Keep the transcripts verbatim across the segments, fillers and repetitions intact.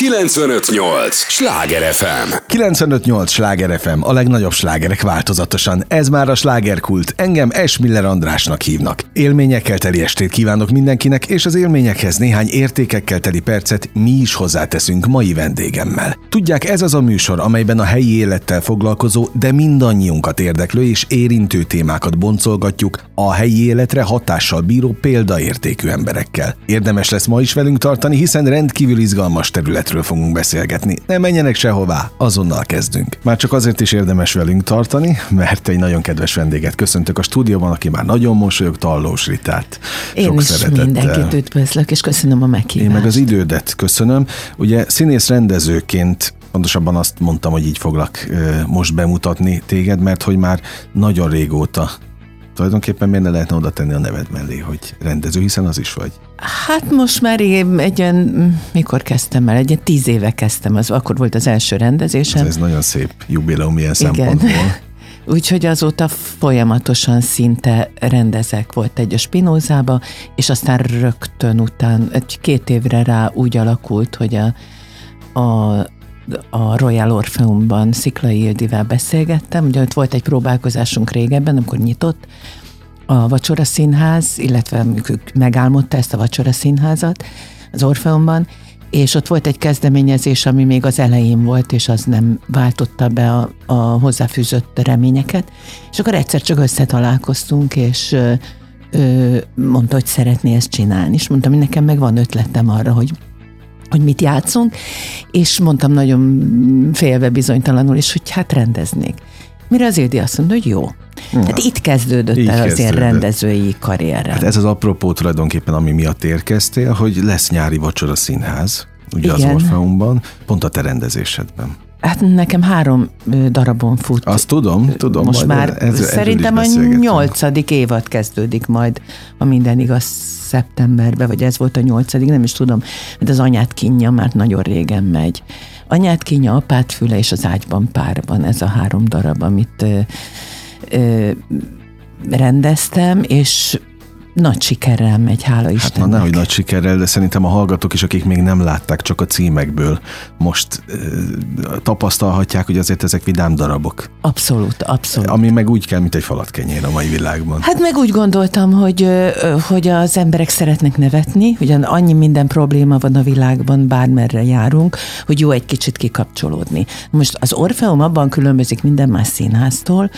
kilencvenöt nyolc Sláger ef em. kilencvenöt nyolc Sláger ef em, a legnagyobb slágerek változatosan. Ez már a slágerkult. Engem S. Miller Andrásnak hívnak. Élményekkel teli estét kívánok mindenkinek, és az élményekhez néhány értékekkel teli percet mi is hozzáteszünk mai vendégemmel. Tudják, ez az a műsor, amelyben a helyi élettel foglalkozó, de mindannyiunkat érdeklő és érintő témákat boncolgatjuk a helyi életre hatással bíró példaértékű emberekkel. Érdemes lesz ma is velünk tartani, hiszen rendkívül izgalmas terület fogunk beszélgetni. Ne menjenek sehová, azonnal kezdünk. Már csak azért is érdemes velünk tartani, mert egy nagyon kedves vendéget köszöntök a stúdióban, aki már nagyon mosolyog, Tallós Ritát. Én Sok is szeretettel. Mindenkit üdvözlök, és köszönöm a meghívást. Én meg az idődet köszönöm. Ugye színész rendezőként, pontosabban azt mondtam, hogy így foglak most bemutatni téged, mert hogy már nagyon régóta. Tulajdonképpen miért ne lehetne oda tenni a neved mellé, hogy rendező, hiszen az is vagy? Hát most már én egy olyan, mikor kezdtem el, egy olyan tíz éve kezdtem, az akkor volt az első rendezésem. Ez, ez nagyon szép jubileum ilyen Igen. szempontból. Úgyhogy azóta folyamatosan szinte rendezek. Volt egy a Spinozába, és aztán rögtön után, egy két évre rá úgy alakult, hogy a, a a Royal Orfeumban Szikla Ildivel beszélgettem, ugye ott volt egy próbálkozásunk régebben, amikor nyitott a Vacsora Színház, illetve megálmodta ezt a Vacsora Színházat az Orfeumban, és ott volt egy kezdeményezés, ami még az elején volt, és az nem váltotta be a, a hozzáfűzött reményeket, és akkor egyszer csak összetalálkoztunk, és ö, ö, mondta, hogy szeretné ezt csinálni, és mondtam, hogy nekem meg van ötletem arra, hogy hogy mit játszunk, és mondtam nagyon félve bizonytalanul is, hogy hát rendeznék. Mire az Ildi azt mondta, hogy jó. Ja. Tehát itt kezdődött Így el az én rendezői karrierem. Hát ez az apropó tulajdonképpen, ami miatt érkeztél, hogy lesz nyári Vacsora Színház, ugye Igen. az Orfeumban, pont a te rendezésedben. Hát nekem három darabon fut. Azt tudom, tudom. Most már ez, szerintem a nyolcadik évad kezdődik majd, ha minden igaz, szeptemberben, vagy ez volt a nyolcadik, nem is tudom, mert az Anyát kínja már nagyon régen megy. Anyát kínja, Apát füle és az ágyban párban, ez a három darab, amit ö, ö, rendeztem, és nagy sikerrel megy, hála Istennek. Hát na, nehogy nagy sikerrel, de szerintem a hallgatók is, akik még nem látták, csak a címekből most e, tapasztalhatják, hogy azért ezek vidám darabok. Abszolút, abszolút. Ami meg úgy kell, mint egy falatkenyér a mai világban. Hát meg úgy gondoltam, hogy, hogy az emberek szeretnek nevetni, ugyan annyi minden probléma van a világban, bármerre járunk, hogy jó egy kicsit kikapcsolódni. Most az Orfeum abban különbözik minden más színháztól,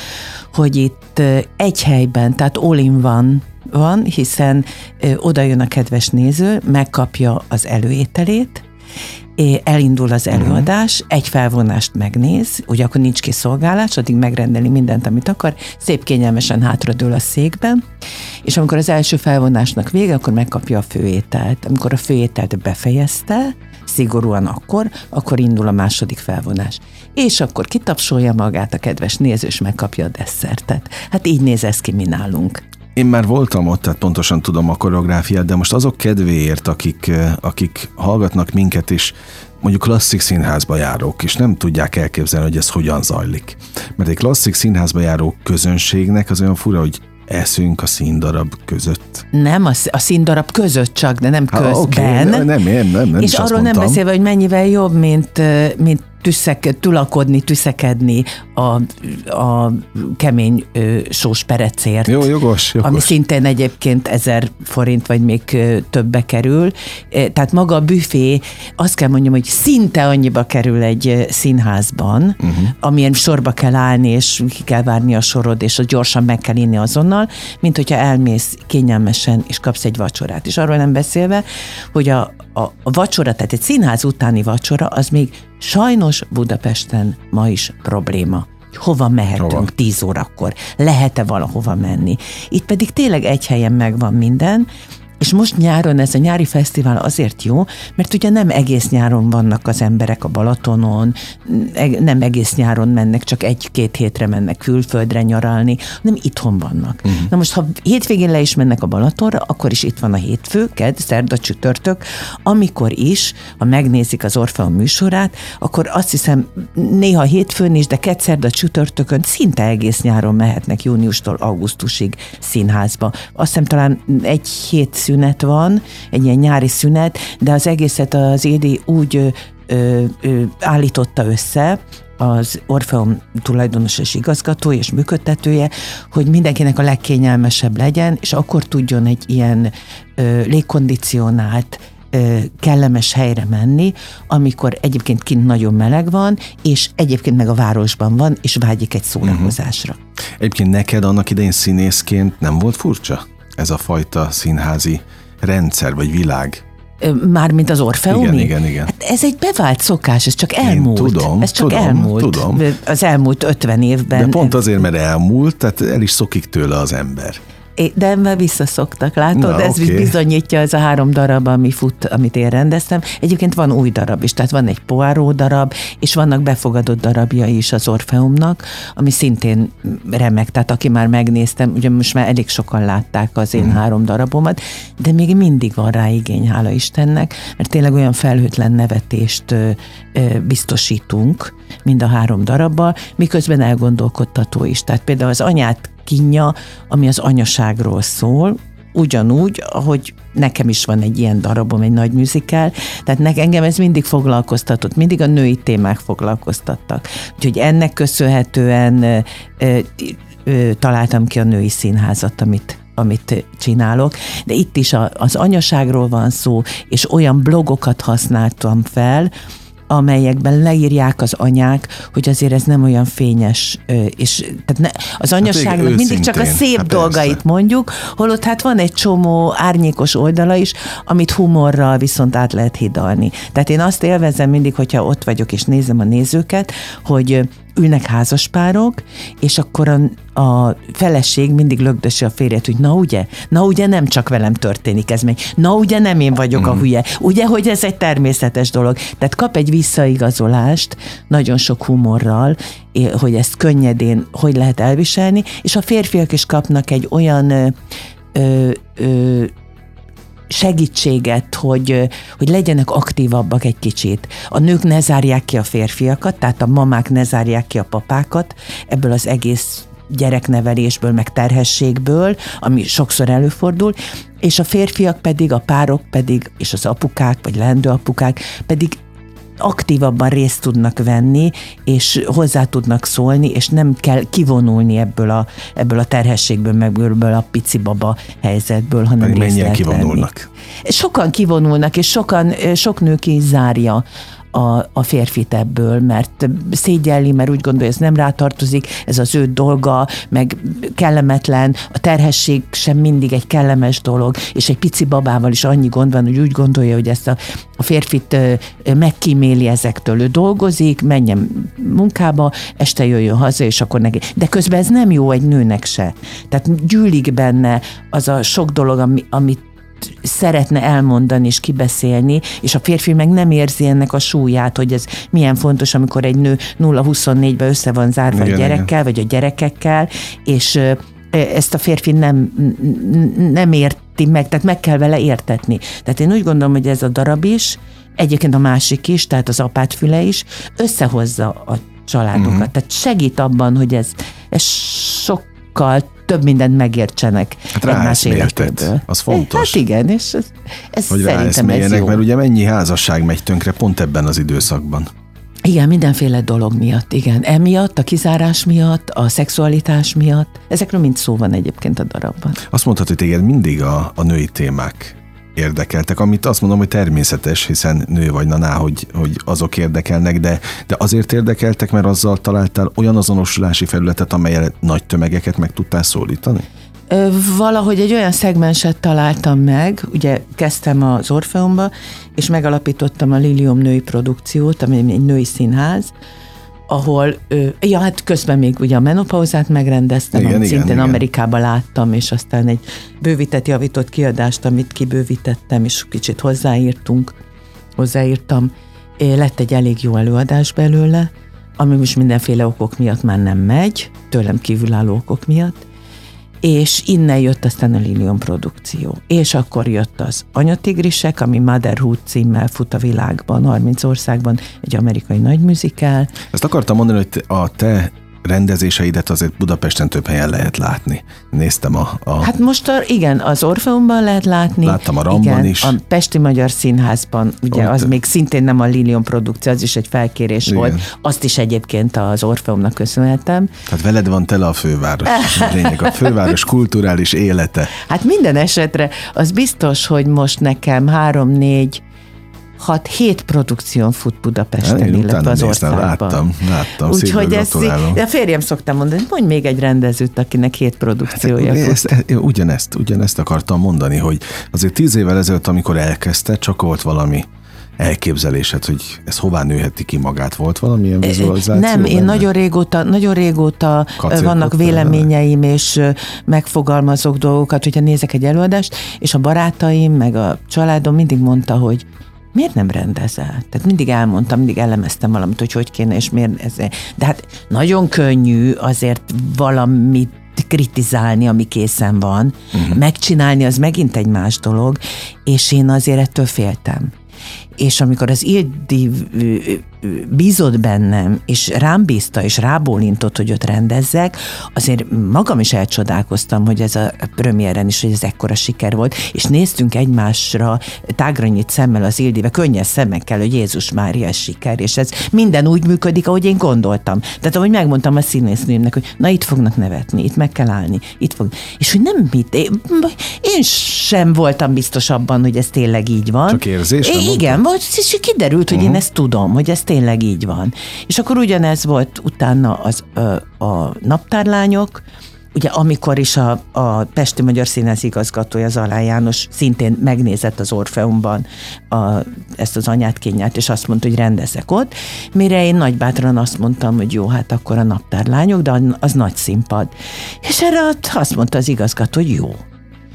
hogy itt egy helyben, tehát all in van, van, hiszen ö, oda jön a kedves néző, megkapja az előételét, elindul az előadás, egy felvonást megnéz, ugye akkor nincs kiszolgálás, addig megrendeli mindent, amit akar, szép kényelmesen hátradől a székben, és amikor az első felvonásnak vége, akkor megkapja a főételt. Amikor a főételt befejezte, szigorúan akkor, akkor indul a második felvonás. És akkor kitapsolja magát a kedves néző, és megkapja a desszertet. Hát így néz ez ki mi nálunk. Én már voltam ott, tehát pontosan tudom a koreográfiát, de most azok kedvéért, akik, akik hallgatnak minket is, mondjuk klasszik színházba járók, és nem tudják elképzelni, hogy ez hogyan zajlik. Mert egy klasszik színházba járó közönségnek az olyan fura, hogy eszünk a színdarab között. Nem, a, a színdarab között csak, de nem közben. Ha, okay, nem, nem, nem, nem, nem. És arról nem beszélve, hogy mennyivel jobb, mint, mint tüszek, tulakodni, tüszekedni a, a kemény ö, sós perecért. Jó, jogos, jogos. Ami szintén egyébként ezer forint, vagy még többbe kerül. Tehát maga a büfé, azt kell mondjam, hogy szinte annyiba kerül egy színházban, uh-huh. amilyen sorba kell állni, és ki kell várni a sorod, és gyorsan meg kell inni azonnal, mint hogyha elmész kényelmesen, és kapsz egy vacsorát. És arról nem beszélve, hogy a, a, a vacsora, tehát egy színház utáni vacsora, az még sajnos Budapesten ma is probléma. Hova mehetünk Hova? tíz órakor? Lehet-e valahova menni? Itt pedig tényleg egy helyen megvan minden, és most nyáron ez a nyári fesztivál azért jó, mert ugye nem egész nyáron vannak az emberek a Balatonon, nem egész nyáron mennek, csak egy-két hétre mennek külföldre nyaralni, hanem itthon vannak. Uh-huh. Na most, ha hétvégén le is mennek a Balatonra, akkor is itt van a hétfő, kedd, szerda, csütörtök, amikor is, ha megnézik az Orfeum műsorát, akkor azt hiszem néha hétfőn is, de kedd, szerda, csütörtökön szinte egész nyáron mehetnek júniustól augusztusig színházba. Azt hiszem talán egy hét szünet van, egy ilyen nyári szünet, de az egészet az Ildi úgy ö, ö, állította össze az Orfeum tulajdonos és igazgató és működtetője, hogy mindenkinek a legkényelmesebb legyen, és akkor tudjon egy ilyen ö, légkondicionált, kellemes helyre menni, amikor egyébként kint nagyon meleg van, és egyébként meg a városban van, és vágyik egy szórakozásra. Uh-huh. Egyébként neked annak idején színészként nem volt furcsa ez a fajta színházi rendszer, vagy világ? Mármint az Orfeumi? Igen, igen, igen. Hát ez egy bevált szokás, ez csak elmúlt. Én tudom, ez csak tudom, elmúlt. Tudom. Az elmúlt ötven évben. De pont azért, mert elmúlt, tehát el is szokik tőle az ember. De ebben visszaszoktak, látod? Na, ez okay. Bizonyítja ez a három darab, ami fut, amit én rendeztem. Egyébként van új darab is, tehát van egy Poirot darab, és vannak befogadott darabjai is az Orfeumnak, ami szintén remek, tehát aki már megnéztem, ugye most már elég sokan látták az én hmm. három darabomat, de még mindig van rá igény, hála Istennek, mert tényleg olyan felhőtlen nevetést ö, ö, biztosítunk mind a három darabbal, miközben elgondolkodtató is. Tehát például az Anyát kínja, ami az anyaságról szól, ugyanúgy, ahogy nekem is van egy ilyen darabom, egy nagy műzikál, tehát ne, engem ez mindig foglalkoztatott, mindig a női témák foglalkoztattak. Úgyhogy ennek köszönhetően ö, ö, találtam ki a női színházat, amit amit csinálok, de itt is a, az anyaságról van szó, és olyan blogokat használtam fel, amelyekben leírják az anyák, hogy azért ez nem olyan fényes, és tehát ne, az anyaságnak hát mindig csak a szép hát dolgait persze. mondjuk, holott hát van egy csomó árnyékos oldala is, amit humorral viszont át lehet hidalni. Tehát én azt élvezem mindig, hogyha ott vagyok és nézem a nézőket, hogy ülnek házaspárok, és akkor a, a feleség mindig lögdösi a férjet, hogy na ugye, na ugye nem csak velem történik ez még, na ugye nem én vagyok mm-hmm. a hülye, ugye, hogy ez egy természetes dolog. Tehát kap egy visszaigazolást nagyon sok humorral, hogy ezt könnyedén hogy lehet elviselni, és a férfiak is kapnak egy olyan ö, ö, ö, segítséget, hogy, hogy legyenek aktívabbak egy kicsit. A nők ne zárják ki a férfiakat, tehát a mamák ne zárják ki a papákat ebből az egész gyereknevelésből, meg terhességből, ami sokszor előfordul, és a férfiak pedig, a párok pedig, és az apukák, vagy leendő apukák pedig aktívabban részt tudnak venni, és hozzá tudnak szólni, és nem kell kivonulni ebből a, ebből a terhességből, meg ebből a pici baba helyzetből, hanem részt lehet venni. Mennyien kivonulnak? Sokan kivonulnak, és sokan, sok nő ki zárja a, a férfit ebből, mert szégyelli, mert úgy gondolja, ez nem rátartozik, ez az ő dolga, meg kellemetlen, a terhesség sem mindig egy kellemes dolog, és egy pici babával is annyi gond van, hogy úgy gondolja, hogy ezt a, a férfit megkíméli ezektől, ő dolgozik, menjen munkába, este jöjjön haza, és akkor neki. De közben ez nem jó egy nőnek se. Tehát gyűlik benne az a sok dolog, ami, amit szeretne elmondani és kibeszélni, és a férfi meg nem érzi ennek a súlyát, hogy ez milyen fontos, amikor egy nő nulla huszonnégyben össze van zárva igen, a gyerekkel, igen. vagy a gyerekekkel, és ezt a férfi nem, nem érti meg, tehát meg kell vele értetni. Tehát én úgy gondolom, hogy ez a darab is, egyébként a másik is, tehát az Apát füle is, összehozza a családokat. Uh-huh. Tehát segít abban, hogy ez, ez sokkal több mindent megértsenek hát egymás életéből. Az fontos. Hát igen, és ez, ez szerintem ez jó. Mert ugye mennyi házasság megy tönkre pont ebben az időszakban. Igen, mindenféle dolog miatt, igen. Emiatt, a kizárás miatt, a szexualitás miatt, ezekről mind szó van egyébként a darabban. Azt mondhatod, hogy téged mindig a, a női témák érdekeltek, amit azt mondom, hogy természetes, hiszen nő vagy, na, na hogy, hogy azok érdekelnek, de, de azért érdekeltek, mert azzal találtál olyan azonosulási felületet, amelyet nagy tömegeket meg tudtál szólítani? Valahogy egy olyan szegmenset találtam meg, ugye kezdtem az Orfeumba, és megalapítottam a Lilium női produkciót, ami egy női színház, ahol, ja hát közben még ugye a menopauzát megrendeztem, igen, amit igen, szintén igen. Amerikában láttam, és aztán egy bővített, javított kiadást, amit kibővítettem, és kicsit hozzáírtunk, hozzáírtam. Lett egy elég jó előadás belőle, ami most mindenféle okok miatt már nem megy, tőlem kívülálló okok miatt, és innen jött aztán a Lilium produkció. És akkor jött az Anyatigrisek, ami Motherhood címmel fut a világban, harminc országban, egy amerikai nagy műzikál. Ezt akartam mondani, hogy a te rendezéseidet azért Budapesten több helyen lehet látni. Néztem a... a... Hát most a, igen, az Orfeumban lehet látni. Láttam a RAM-ban igen, is. A Pesti Magyar Színházban, ugye ott az még szintén nem a Lilium produkció, az is egy felkérés igen. volt. Azt is egyébként az Orfeumnak köszönhetem. Tehát veled van tele a főváros. Lényeg a főváros kulturális élete. Hát minden esetre az biztos, hogy most nekem három, négy, hat-hét produkción fut Budapesten, én illetve az országban. Láttam, láttam. Úgyhogy ezt, a férjem szoktam mondani, mondj még egy rendezőt, akinek hét produkciója hát, fut. Ugyanezt, ugyanezt akartam mondani, hogy azért tíz évvel ezelőtt, amikor elkezdte, csak volt valami elképzelésed, hogy ez hová nőheti ki magát? Volt valamilyen vizualizáció? Nem, én nagyon régóta, nagyon régóta vannak véleményeim, és megfogalmazok dolgokat, hogyha nézek egy előadást, és a barátaim, meg a családom mindig mondta, hogy miért nem rendezel? Tehát mindig elmondtam, mindig elemeztem valamit, hogy hogy kéne, és miért ez. De hát nagyon könnyű azért valamit kritizálni, ami készen van. Uh-huh. Megcsinálni, az megint egy más dolog, és én azért ettől féltem. És amikor az Ildi bízott bennem, és rám bízta, és rábólintott, hogy ott rendezzek, azért magam is elcsodálkoztam, hogy ez a premiéren is, hogy ez ekkora siker volt, és néztünk egymásra tágra nyit szemmel az Ildibe, könnyes szemekkel, hogy Jézus Mária, ez siker, és ez minden úgy működik, ahogy én gondoltam. Tehát ahogy megmondtam a színésznőmnek, hogy na itt fognak nevetni, itt meg kell állni, itt fog. És hogy nem mit, én, én sem voltam biztos abban, hogy ez tényleg így van. Csak érzés? É, igen, volt, és kiderült, hogy uh-huh. én ezt tudom, hogy ezt tényleg így van. És akkor ugyanez volt utána az, a, a naptárlányok, ugye amikor is a, a Pesti Magyar Színház igazgatója, Zalai János szintén megnézett az Orfeumban a, ezt az anyát kényát, és azt mondta, hogy rendezek ott, mire én nagybátran azt mondtam, hogy jó, hát akkor a naptárlányok, de az nagy színpad. És erre azt mondta az igazgató, hogy jó.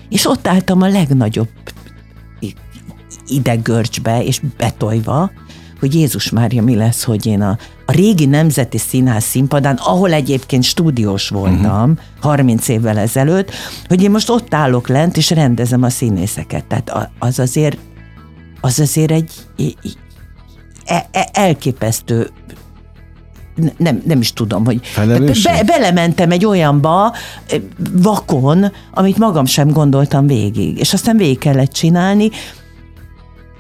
És ott álltam a legnagyobb ideggörcsbe, és betolva, hogy Jézus Mária, mi lesz, hogy én a, a régi Nemzeti Színház színpadán, ahol egyébként stúdiós voltam uh-huh. harminc évvel ezelőtt, hogy én most ott állok lent, és rendezem a színészeket. Tehát az azért, az azért egy elképesztő, nem, nem is tudom, hogy be, belementem egy olyanba vakon, amit magam sem gondoltam végig. És aztán végig kellett csinálni,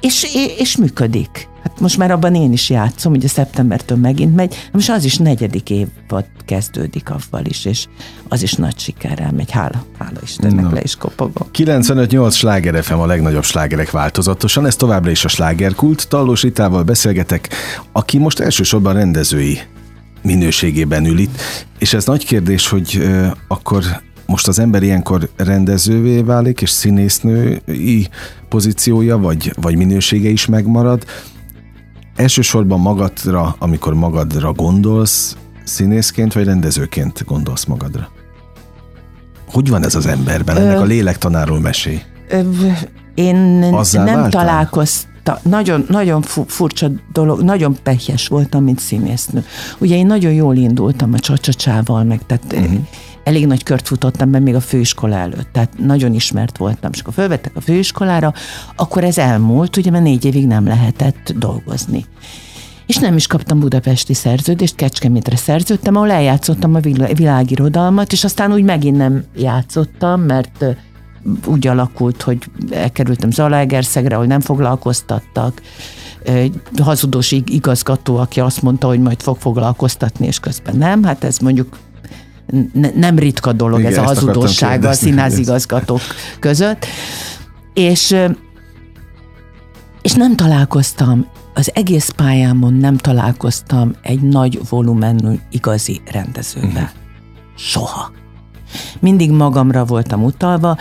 és, és működik. Hát most már abban én is játszom, ugye szeptembertől megint megy, most az is negyedik évad kezdődik avval is, és az is nagy sikerrel megy, hála, hála Istennek, no. le is kopogom. kilencvenöt nyolc Sláger ef em, a legnagyobb slágerek változatosan, ez továbbra is a slágerkult, Tallós Ritával beszélgetek, aki most elsősorban rendezői minőségében ül itt, és ez nagy kérdés, hogy euh, akkor... Most az ember ilyenkor rendezővé válik, és színésznői pozíciója, vagy, vagy minősége is megmarad. Elsősorban magadra, amikor magadra gondolsz, színészként vagy rendezőként gondolsz magadra? Hogy van ez az emberben? Ennek Ö, a lélektanáról mesélj. Én Azzá nem váltál? találkoztam. Ta, nagyon, nagyon furcsa dolog, nagyon pehjes voltam, mint színésznő. Ugye én nagyon jól indultam a csacsacsával, meg tehát uh-huh. elég nagy kört futottam be még a főiskola előtt, tehát nagyon ismert voltam. És akkor fölvettek a főiskolára, akkor ez elmúlt, ugye, mert négy évig nem lehetett dolgozni. És nem is kaptam budapesti szerződést, Kecskemétre szerződtem, ahol eljátszottam a világirodalmat, és aztán úgy megint nem játszottam, mert úgy alakult, hogy elkerültem Zalaegerszegre, ahol nem foglalkoztattak. Hazudós igazgató, aki azt mondta, hogy majd fog foglalkoztatni, és közben nem. Hát ez mondjuk nem ritka dolog, igen, ez a hazudósság a színházigazgatók között. És, és nem találkoztam, az egész pályámon nem találkoztam egy nagy volumenű igazi rendezővel. Uh-huh. Soha. Mindig magamra voltam utalva.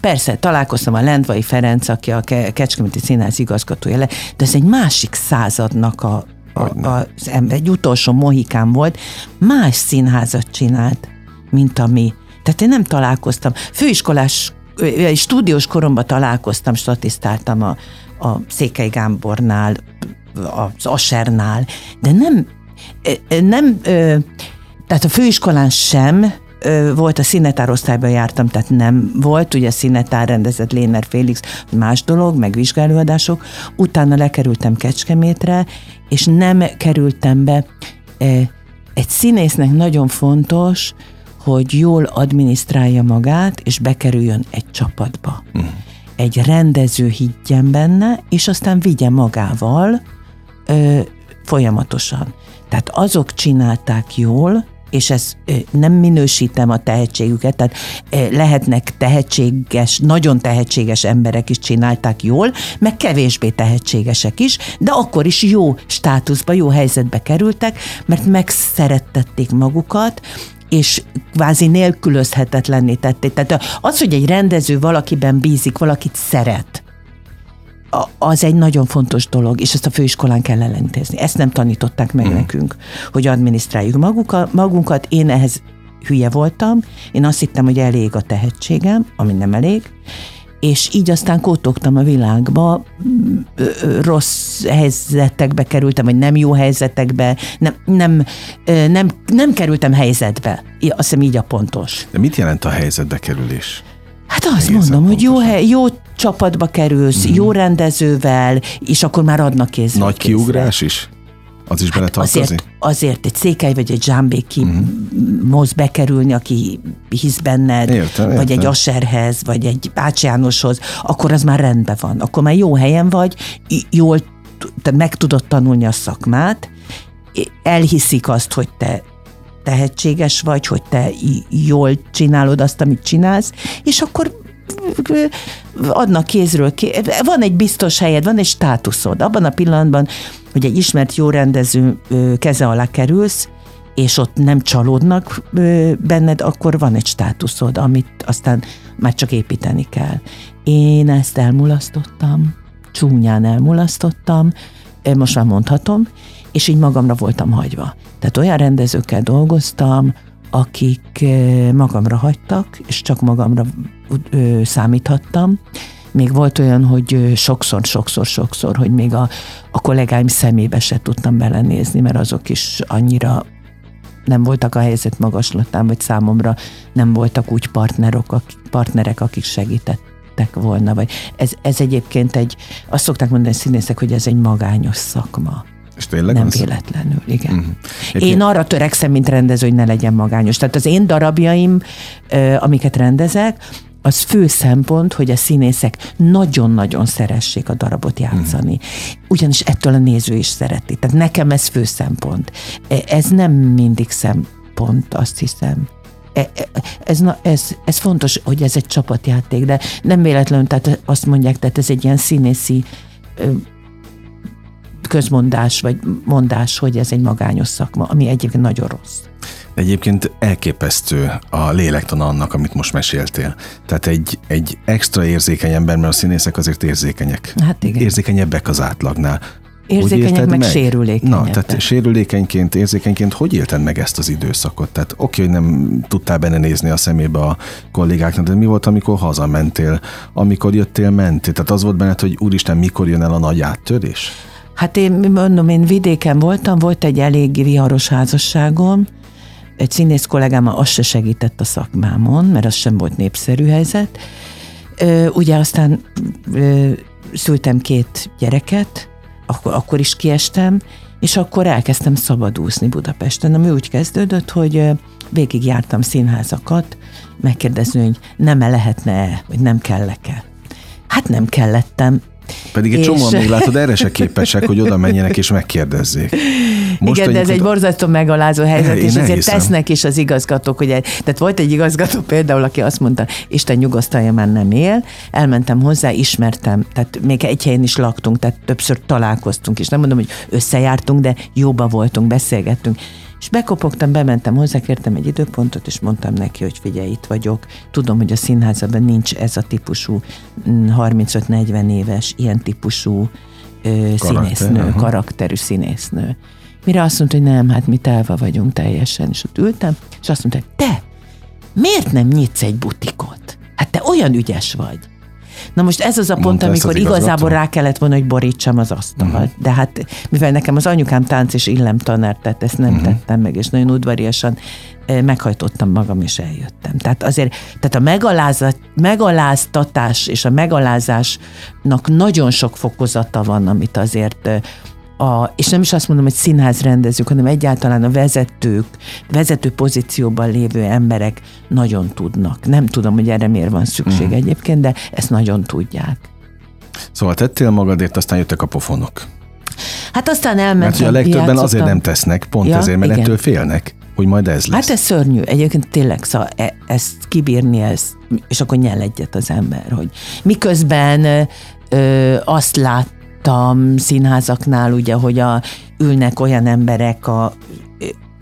Persze, találkoztam a Lendvai Ferenc, aki a Kecskeméti Színház igazgatója, de ez egy másik századnak a, a, az ember. Egy utolsó mohikán volt, más színházat csinált, mint a mi. Tehát én nem találkoztam. Főiskolás, stúdiós koromban találkoztam, statisztáltam a, a Székely Gábornál, az Asernál, de nem, nem tehát a főiskolán sem volt, a színetár osztályban jártam, tehát nem volt, ugye színetár rendezett Léner Félix, más dolog, meg vizsgálóadások, utána lekerültem Kecskemétre, és nem kerültem be Egy színésznek nagyon fontos, hogy jól adminisztrálja magát, és bekerüljön egy csapatba. Mm. Egy rendező higgyen benne, és aztán vigye magával ö, folyamatosan. Tehát azok csinálták jól, és ezt nem minősítem a tehetségüket, tehát lehetnek tehetséges, nagyon tehetséges emberek is csinálták jól, meg kevésbé tehetségesek is, de akkor is jó státuszba, jó helyzetbe kerültek, mert megszerettették magukat, és kvázi nélkülözhetetlenné tették. Tehát az, hogy egy rendező valakiben bízik, valakit szeret, az egy nagyon fontos dolog, és ezt a főiskolán kell ellentézni. Ezt nem tanították meg mm. nekünk, hogy adminisztráljuk maguka, magunkat. Én ehhez hülye voltam, én azt hittem, hogy elég a tehetségem, ami nem elég, és így aztán kótogtam a világba, rossz helyzetekbe kerültem, vagy nem jó helyzetekbe, nem, nem, nem, nem kerültem helyzetbe. Azt hiszem, így a pontos. De mit jelent a helyzetbe kerülés? Hát azt egészen mondom, pontosan. Hogy jó, hely, jó csapatba kerülsz, mm. jó rendezővel, és akkor már adnak kézzel. Nagy kézzel. Kiugrás is? Az is hát azért, azért egy Székely vagy egy Zsámbéki mm. moz bekerülni, aki hisz benned, értem, vagy értem. Egy Asserhez, vagy egy Bács Jánoshoz, akkor az már rendben van. Akkor már jó helyen vagy, jól te meg tudod tanulni a szakmát, elhiszik azt, hogy te tehetséges vagy, hogy te jól csinálod azt, amit csinálsz, és akkor adnak kézről, ké... van egy biztos helyed, van egy státuszod. Abban a pillanatban, hogy egy ismert jó rendező keze alá kerülsz, és ott nem csalódnak benned, akkor van egy státuszod, amit aztán már csak építeni kell. Én ezt elmulasztottam, csúnyán elmulasztottam, most már mondhatom, és így magamra voltam hagyva. Tehát olyan rendezőkkel dolgoztam, akik magamra hagytak, és csak magamra ö, számíthattam. Még volt olyan, hogy sokszor, sokszor, sokszor, hogy még a, a kollégáim szemébe se tudtam belenézni, mert azok is annyira nem voltak a helyzet magaslatán, vagy számomra nem voltak úgy partnerok, akik, partnerek, akik segítettek volna. Vagy ez, ez egyébként egy, azt szokták mondani színészek, hogy ez egy magányos szakma. Nem az? Véletlenül, igen. Uh-huh. Én arra törekszem, mint rendező, hogy ne legyen magányos. Tehát az én darabjaim, amiket rendezek, az fő szempont, hogy a színészek nagyon-nagyon szeressék a darabot játszani. Uh-huh. Ugyanis ettől a néző is szereti. Tehát nekem ez fő szempont. Ez nem mindig szempont, azt hiszem. Ez, ez, ez fontos, hogy ez egy csapatjáték, de nem véletlenül, tehát azt mondják, tehát ez egy ilyen színészi közmondás, vagy mondás, hogy ez egy magányos szakma, ami egyébként nagyon rossz. Egyébként elképesztő a lélektana annak, amit most meséltél. Tehát egy, egy extra érzékeny ember, mert a színészek azért érzékenyek. Hát igen. Érzékenyebbek az átlagnál. Érzékenyek meg, meg sérülékenyek. Na, tehát sérülékenyként, érzékenyként hogy élted meg ezt az időszakot? Tehát oké, hogy nem tudtál benne nézni a szemébe a kollégáknak, de mi volt, amikor hazamentél? Amikor jöttél, mentél? Tehát az volt benned, hogy úristen, mikor jön el a nagy áttörés? Hát én mondom, én vidéken voltam, volt egy elég viharos házasságom, egy színész kollégám az se segített a szakmámon, mert az sem volt népszerű helyzet. Ö, ugye aztán ö, szültem két gyereket, akkor, akkor is kiestem, és akkor elkezdtem szabadúszni Budapesten, ami úgy kezdődött, hogy végigjártam színházakat, megkérdezni, hogy nem-e lehetne-e, vagy nem kellek-e. Hát nem kellettem. Pedig egy és... csomóan még látod, erre se képesek, hogy oda menjenek és megkérdezzék. Most igen, de ez egy borzasztó megalázó helyzet, és ezért tesznek is az igazgatók. Ugye, tehát volt egy igazgató például, aki azt mondta, Isten nyugosztalja, már nem él. Elmentem hozzá, ismertem, tehát még egy helyen is laktunk, tehát többször találkoztunk, és nem mondom, hogy összejártunk, de jóba voltunk, beszélgettünk. És bekopogtam, bementem hozzá, kértem egy időpontot, és mondtam neki, hogy figyelj, itt vagyok. Tudom, hogy a színházban nincs ez a típusú harmincöt-negyven éves, ilyen típusú ö, karakter, színésznő, aha. karakterű színésznő. Mire azt mondta, hogy nem, hát mi távol vagyunk teljesen. És ott ültem, és azt mondta, hogy te, miért nem nyitsz egy butikot? Hát te olyan ügyes vagy. Na most ez az a pont, amikor igazából rá kellett volna, hogy borítsam az asztalt. Uh-huh. De hát, mivel nekem az anyukám tánc és illemtanár, tehát ezt nem uh-huh. tettem meg, és nagyon udvariasan meghajtottam magam, és eljöttem. Tehát azért, tehát a megalázat, megaláztatás és a megalázásnak nagyon sok fokozata van, amit azért a, és nem is azt mondom, hogy színház rendezők, hanem egyáltalán a vezetők, vezető pozícióban lévő emberek nagyon tudnak. Nem tudom, hogy erre miért van szükség uh-huh. egyébként, de ezt nagyon tudják. Szóval tettél magadért, aztán jöttek a pofonok. Hát aztán elmentem. Mert hogy a legtöbben játszottam. Azért nem tesznek, pont ja, azért, mert igen. Ettől félnek, hogy majd ez lesz. Hát ez szörnyű. Egyébként tényleg, szóval e- ezt kibírni, ezt, és akkor nyel egyet az ember, hogy miközben ö, azt láttam színházaknál, ugye, hogy a, ülnek olyan emberek a...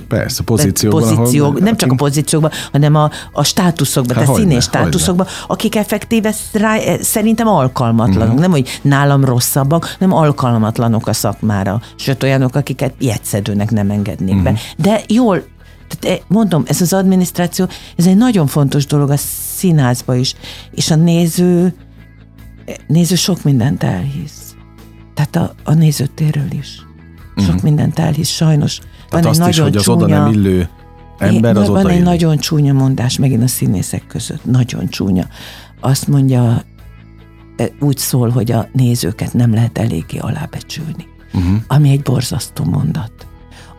Persze, pozícióban. Pozíciók, ahol, nem csak a pozíciókban, hanem a, a státuszokban, hát a színés státuszokban, akik effektíve rá, szerintem alkalmatlanok. Mm. Nem, hogy nálam rosszabbak, nem alkalmatlanok a szakmára. Sőt, olyanok, akiket jegyszedőnek nem engednék mm. be. De jól, tehát mondom, ez az adminisztráció, ez egy nagyon fontos dolog a színházban is. És a néző, néző sok mindent elhisz. Tehát a, a nézőtérről is. Sok mm. mindent elhisz, sajnos. Tehát van azt is, hogy az oda nem illő ember, az oda Van egy nagyon csúnya mondás, megint a színészek között. Nagyon csúnya. Azt mondja, úgy szól, hogy a nézőket nem lehet eléggé alábecsülni. Uh-huh. Ami egy borzasztó mondat.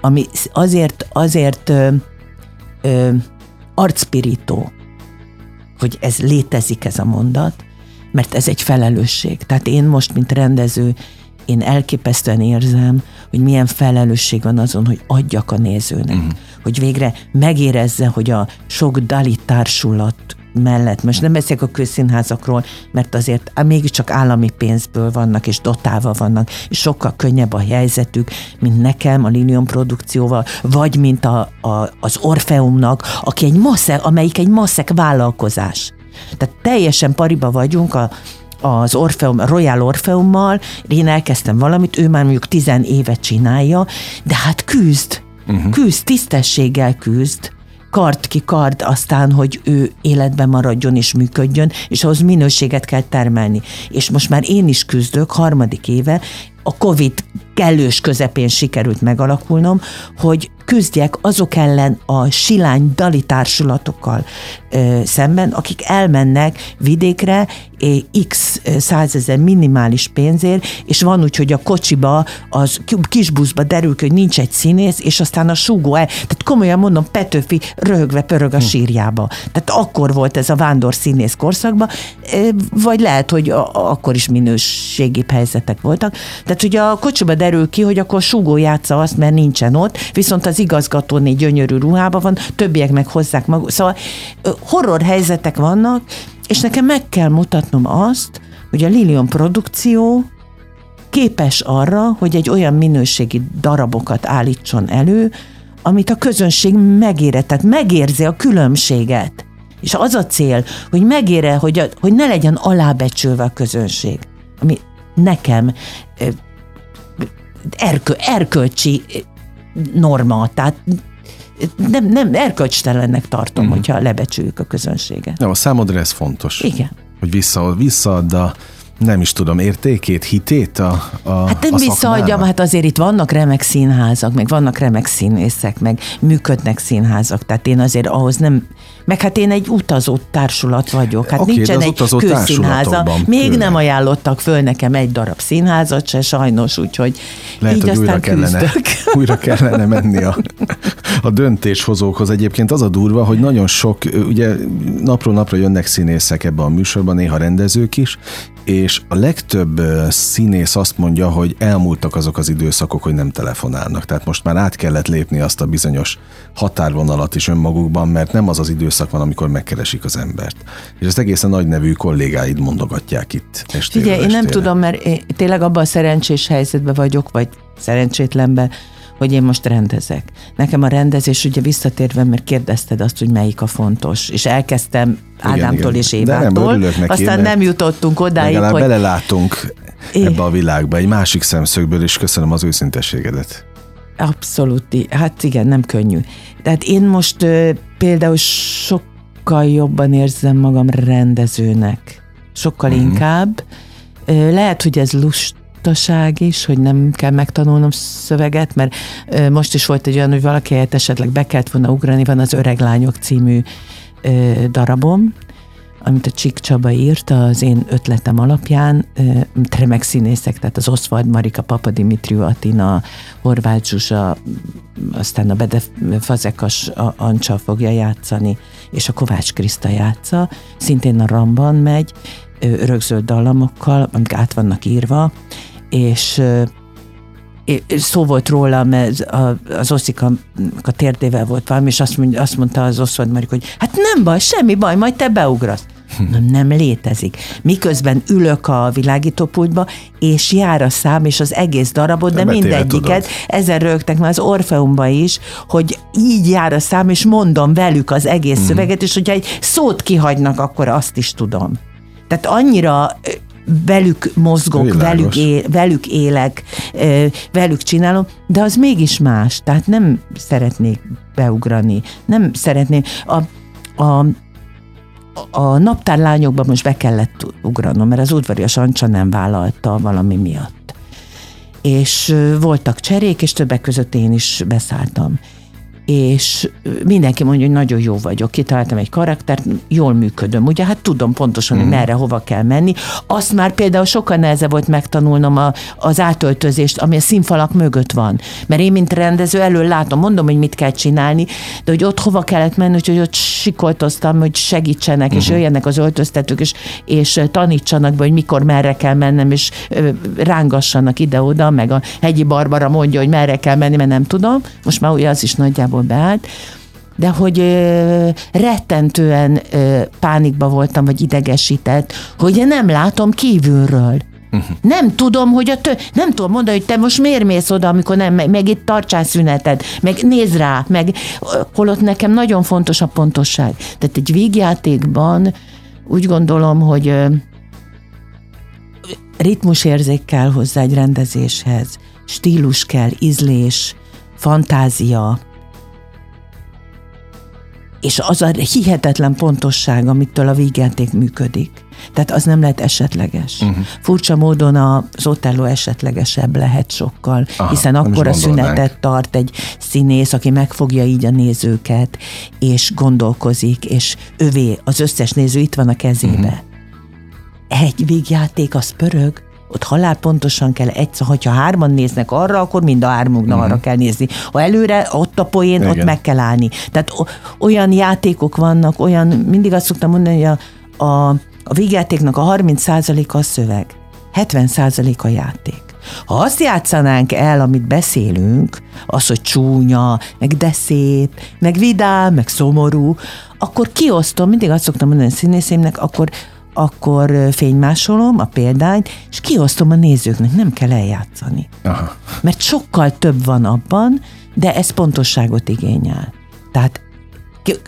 Ami azért, azért ö, ö, arcpirító, hogy ez létezik ez a mondat, mert ez egy felelősség. Tehát én most, mint rendező, én elképesztően érzem, hogy milyen felelősség van azon, hogy adjak a nézőnek. Uh-huh. Hogy végre megérezze, hogy a sok dali társulat mellett, most nem beszélek a közszínházakról, mert azért mégiscsak állami pénzből vannak, és dotálva vannak, és sokkal könnyebb a helyzetük, mint nekem a Lilium produkcióval, vagy mint a, a, az Orfeumnak, aki egy maszek, amelyik egy maszek vállalkozás. Tehát teljesen pariba vagyunk a az Orfeum, a Royal Orfeummal, én elkezdtem valamit, ő már mondjuk tizen éve csinálja, de hát küzd, uh-huh. küzd, tisztességgel küzd, kard ki kard aztán, hogy ő életben maradjon és működjön, és ahhoz minőséget kell termelni. És most már én is küzdök, harmadik éve, a Covid kellős közepén sikerült megalakulnom, hogy küzdjek azok ellen a silány dali társulatokkal ö, szemben, akik elmennek vidékre é, x százezer minimális pénzért, és van úgy, hogy a kocsiba, az kis buszba derül ki, hogy nincs egy színész, és aztán a súgó el. Tehát komolyan mondom, Petőfi röhögve pörög a sírjába. Tehát akkor volt ez a vándor színész korszakban, vagy lehet, hogy a, akkor is minőségibb helyzetek voltak. Tehát ugye a kocsiba derül ki, hogy akkor súgó játsza azt, mert nincsen ott, viszont az igazgatóné gyönyörű ruhában van, többiek meg hozzák maguk. Szóval horror helyzetek vannak, és nekem meg kell mutatnom azt, hogy a Lilium produkció képes arra, hogy egy olyan minőségi darabokat állítson elő, amit a közönség megére, tehát megérzi a különbséget. És az a cél, hogy megére, hogy, a, hogy ne legyen alábecsülve a közönség. Ami nekem erkö, erkölcsi norma, tehát nem, nem erkölcstelennek tartom, uh-huh. hogyha lebecsüljük a közönséget. Nem, a számodra ez fontos. Igen. Hogy vissza, visszaadda, nem is tudom, értékét, hitét a, a Hát nem visszaadjam, hát azért itt vannak remek színházak, meg vannak remek színészek, meg működnek színházak, tehát én azért ahhoz nem, meg hát én egy utazó társulat vagyok, hát okay, nincsen egy közszínháza, még külön. Nem ajánlottak föl nekem egy darab színházat se, sajnos, úgyhogy lehet, így hogy aztán újra küzdök. Kellene, újra kellene menni a, a döntéshozókhoz. Egyébként az a durva, hogy nagyon sok, ugye napról napra jönnek színészek ebbe a műsorban, néha rendezők is, és a legtöbb színész azt mondja, hogy elmúltak azok az időszakok, hogy nem telefonálnak. Tehát most már át kellett lépni azt a bizonyos határvonalat is önmagukban, mert nem az az időszak van, amikor megkeresik az embert. És ezt egészen nagy nevű kollégáid mondogatják itt estéről. Ugye, én nem tudom, mert én tényleg abban a szerencsés helyzetben vagyok, vagy szerencsétlenben, hogy én most rendezek. Nekem a rendezés, ugye visszatérve, mert kérdezted azt, hogy melyik a fontos, és elkezdtem Ádámtól igen, igen. és Évától, nem, neki, aztán nem jutottunk odáig, legalább hogy... Legalább belelátunk é... ebbe a világba, egy másik szemszögből, és köszönöm az őszintességedet. Abszolút, hát igen, nem könnyű. Tehát én most ö, például sokkal jobban érzem magam rendezőnek. Sokkal mm-hmm. inkább. Ö, lehet, hogy ez lust, is, hogy nem kell megtanulnom szöveget, mert ö, most is volt egy olyan, hogy valaki helyett esetleg be kellett volna ugrani, van az Öreg Lányok című ö, darabom, amit a Csík Csaba írta az én ötletem alapján, remek színészek, tehát az Oszvald Marika, Papa Dimitriu, Atina, Horvács Zsuzsa, aztán a Bede-Fazekas Ancsa fogja játszani, és a Kovács Kriszta játsza, szintén a RAM-ban megy, örökzöld dallamokkal, amik át vannak írva, és szó volt róla, mert az Oszika a térdével volt valami, és azt mondta, azt mondta az Oszvald Marika, hogy hát nem baj, semmi baj, majd te beugrasz. Nem, nem létezik. Miközben ülök a világítópultba, és jár a szám, és az egész darabot, de, de mindegyiket, ezen rögtek már az Orfeumban is, hogy így jár a szám, és mondom velük az egész uh-huh. szöveget, és hogyha egy szót kihagynak, akkor azt is tudom. Tehát annyira velük mozgok, velük, é, velük élek, velük csinálom, de az mégis más. Tehát nem szeretnék beugrani. Nem szeretnék. A, a, a naptárlányokban most be kellett ugranom, mert az udvarias Ancsa nem vállalta valami miatt. És voltak cserék, és többek között én is beszálltam. És mindenki mondja, hogy nagyon jó vagyok, kitaláltam egy karaktert, jól működöm, ugye, hát tudom pontosan, hogy merre, hova kell menni. Azt már például sokkal nehezebb volt megtanulnom a, az átöltözést, ami a színfalak mögött van. Mert én, mint rendező, elől látom, mondom, hogy mit kell csinálni, de hogy ott hova kellett menni, úgyhogy ott sikoltoztam, hogy segítsenek, uh-huh. és jöjjenek az öltöztetők, és, és tanítsanak be, hogy mikor merre kell mennem, és rángassanak ide-oda, meg a Hegyi Barbara mondja, hogy merre kell menni, mert nem tudom. Most már ugye az is nagyjából beállt, de hogy ö, rettentően ö, pánikba voltam, vagy idegesített, hogy nem látom kívülről. Uh-huh. Nem tudom, hogy a tő, nem tudom mondani, hogy te most miért mész oda, amikor nem, meg, meg itt tartsál szüneted, meg nézd rá, meg holott nekem nagyon fontos a pontosság. Tehát egy vígjátékban úgy gondolom, hogy ö, ritmusérzék kell hozzá egy rendezéshez, stílus kell, ízlés, fantázia, és az a hihetetlen pontosság, amitől a vígjáték működik. Tehát az nem lehet esetleges. Uh-huh. Furcsa módon az Otello esetlegesebb lehet sokkal, Aha, hiszen akkor a szünetet tart egy színész, aki megfogja így a nézőket, és gondolkozik, és övé, az összes néző itt van a kezébe. Uh-huh. Egy vígjáték, az pörög, ott halál pontosan kell egyszer, hogyha hárman néznek arra, akkor mind a hármunknak mm. arra kell nézni. Ha előre, ott a poén, igen. ott meg kell állni. Tehát o- olyan játékok vannak, olyan, mindig azt szoktam mondani, hogy a, a, a végjátéknak a harminc százaléka a szöveg, hetven százaléka a játék. Ha azt játszanánk el, amit beszélünk, az, hogy csúnya, meg de szép, meg vidám, meg szomorú, akkor kiosztom, mindig azt szoktam mondani a színészémnek, akkor akkor fénymásolom a példányt, és kiosztom a nézőknek, nem kell eljátszani. Aha. Mert sokkal több van abban, de ez pontosságot igényel. Tehát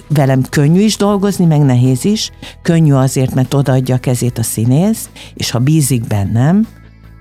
velem könnyű is dolgozni, meg nehéz is. Könnyű azért, mert odaadja a kezét a színész, és ha bízik bennem,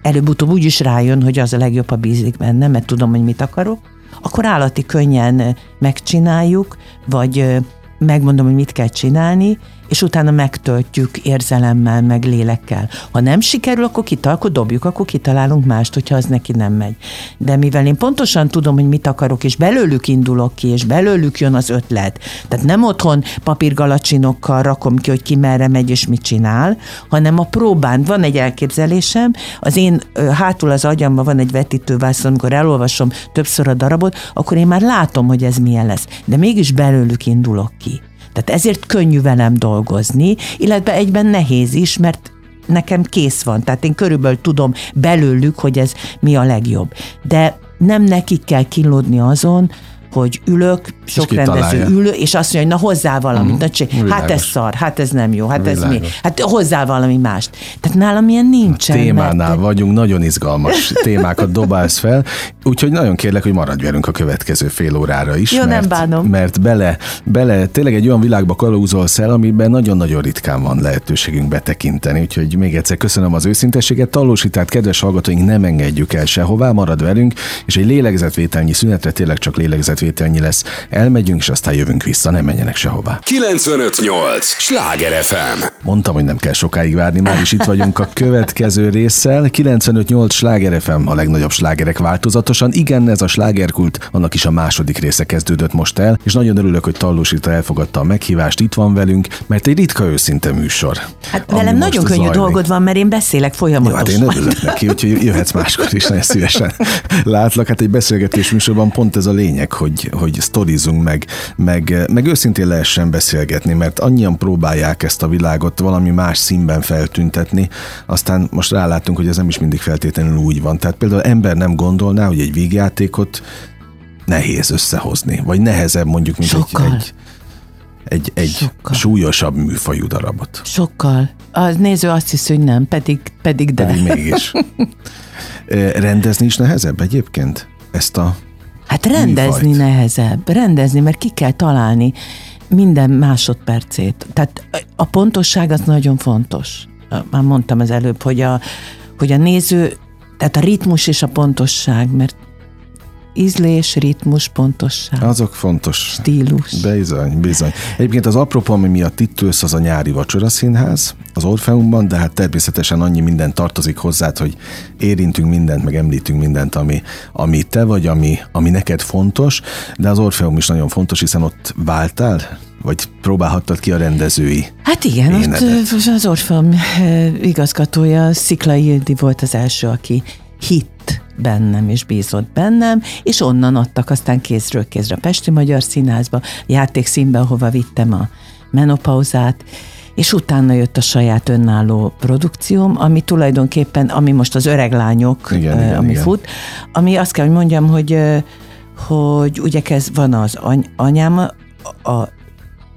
előbb-utóbb úgy is rájön, hogy az a legjobb, ha bízik bennem, mert tudom, hogy mit akarok, akkor állati könnyen megcsináljuk, vagy megmondom, hogy mit kell csinálni, és utána megtöltjük érzelemmel, meg lélekkel. Ha nem sikerül, akkor, kital, akkor dobjuk, akkor kitalálunk mást, hogyha az neki nem megy. De mivel én pontosan tudom, hogy mit akarok, és belőlük indulok ki, és belőlük jön az ötlet. Tehát nem otthon papírgalacsinokkal rakom ki, hogy ki merre megy, és mit csinál, hanem a próbán van egy elképzelésem, az én hátul az agyamban van egy vetítővászon, amikor elolvasom többször a darabot, akkor én már látom, hogy ez milyen lesz. De mégis belőlük indulok ki. Tehát ezért könnyű velem dolgozni, illetve egyben nehéz is, mert nekem kész van. Tehát én körülbelül tudom belőlük, hogy ez mi a legjobb. De nem nekik kell kínlódni azon, hogy ülök, sok rendező ül, és azt mondja, hogy na hozzá valamit. Uh-huh. Hát ez szar, hát ez nem jó, hát Világos. ez mi? Hát hozzá valami mást. Tehát nálam ilyen nincsen. A témánál mert... vagyunk, nagyon izgalmas témákat dobálsz fel, úgyhogy nagyon kérlek, hogy maradj velünk a következő fél órára is. Jó, mert, nem bánom. Mert bele, bele tényleg egy olyan világba kalauzolsz el, amiben nagyon-nagyon ritkán van lehetőségünk betekinteni, úgyhogy még egyszer köszönöm az őszintességet. Tallós Ritát, kedves hallgatóink, nem engedjük el sehová, marad velünk, és egy lélegzetvételnyi szünetre, tényleg csak lélegzet felvételnyi lesz. Elmegyünk, és aztán jövünk vissza, nem menjenek sehová. kilencvenöt nyolc Sláger ef em. Mondtam, hogy nem kell sokáig várni, már is itt vagyunk a következő résszel. kilencvenöt nyolc Sláger ef em, a legnagyobb slágerek változatosan. Igen, ez a slágerkult, annak is a második része kezdődött most el, és nagyon örülök, hogy Tallós Rita elfogadta a meghívást, itt van velünk, mert egy ritka őszinte műsor. Hát velem nagyon könnyű zajlik. Dolgod van, mert én beszélek folyamatosan. Hát én örülök neki, úgyhogy jöhetsz máskor is, nagyon szívesen látlak. Hát egy beszélgetés műsorban pont ez a lényeg, hogy, hogy sztorizunk meg, meg, meg őszintén lehessen beszélgetni, mert annyian próbálják ezt a világot valami más színben feltüntetni, aztán most rálátunk, hogy ez nem is mindig feltétlenül úgy van. Tehát például ember nem gondolná, hogy egy vígjátékot nehéz összehozni, vagy nehezebb mondjuk, mint Sokkal. egy... egy Egy, egy súlyosabb műfajú darabot. Sokkal. A néző azt hisz, hogy nem, pedig, pedig de. Pedig mégis. Rendezni is nehezebb egyébként ezt a Hát rendezni műfajt. nehezebb. Rendezni, mert ki kell találni minden másodpercét. Tehát a pontosság az nagyon fontos. Már mondtam az előbb, hogy a, hogy a néző, tehát a ritmus és a pontosság, mert ízlés, ritmus, pontosság. Azok fontos. Stílus. Bizony, bizony. Egyébként az apropó, ami miatt itt ülsz, az a nyári vacsora színház az Orfeumban, de hát természetesen annyi minden tartozik hozzád, hogy érintünk mindent, meg említünk mindent, ami, ami te vagy, ami, ami neked fontos, de az Orfeum is nagyon fontos, hiszen ott váltál, vagy próbálhattad ki a rendezői Hát igen, énedet. Ott az Orfeum igazgatója, Szikla Ildi volt az első, aki hitt bennem, és bízott bennem, és onnan adtak aztán kézről kézre a Pesti Magyar Színházba, játékszínbe, ahova vittem a menopauzát, és utána jött a saját önálló produkcióm, ami tulajdonképpen, ami most az öreg lányok, igen, uh, ami igen, fut, igen. ami azt kell, hogy mondjam, hogy, hogy ugye kez van az any- anyám, a, a,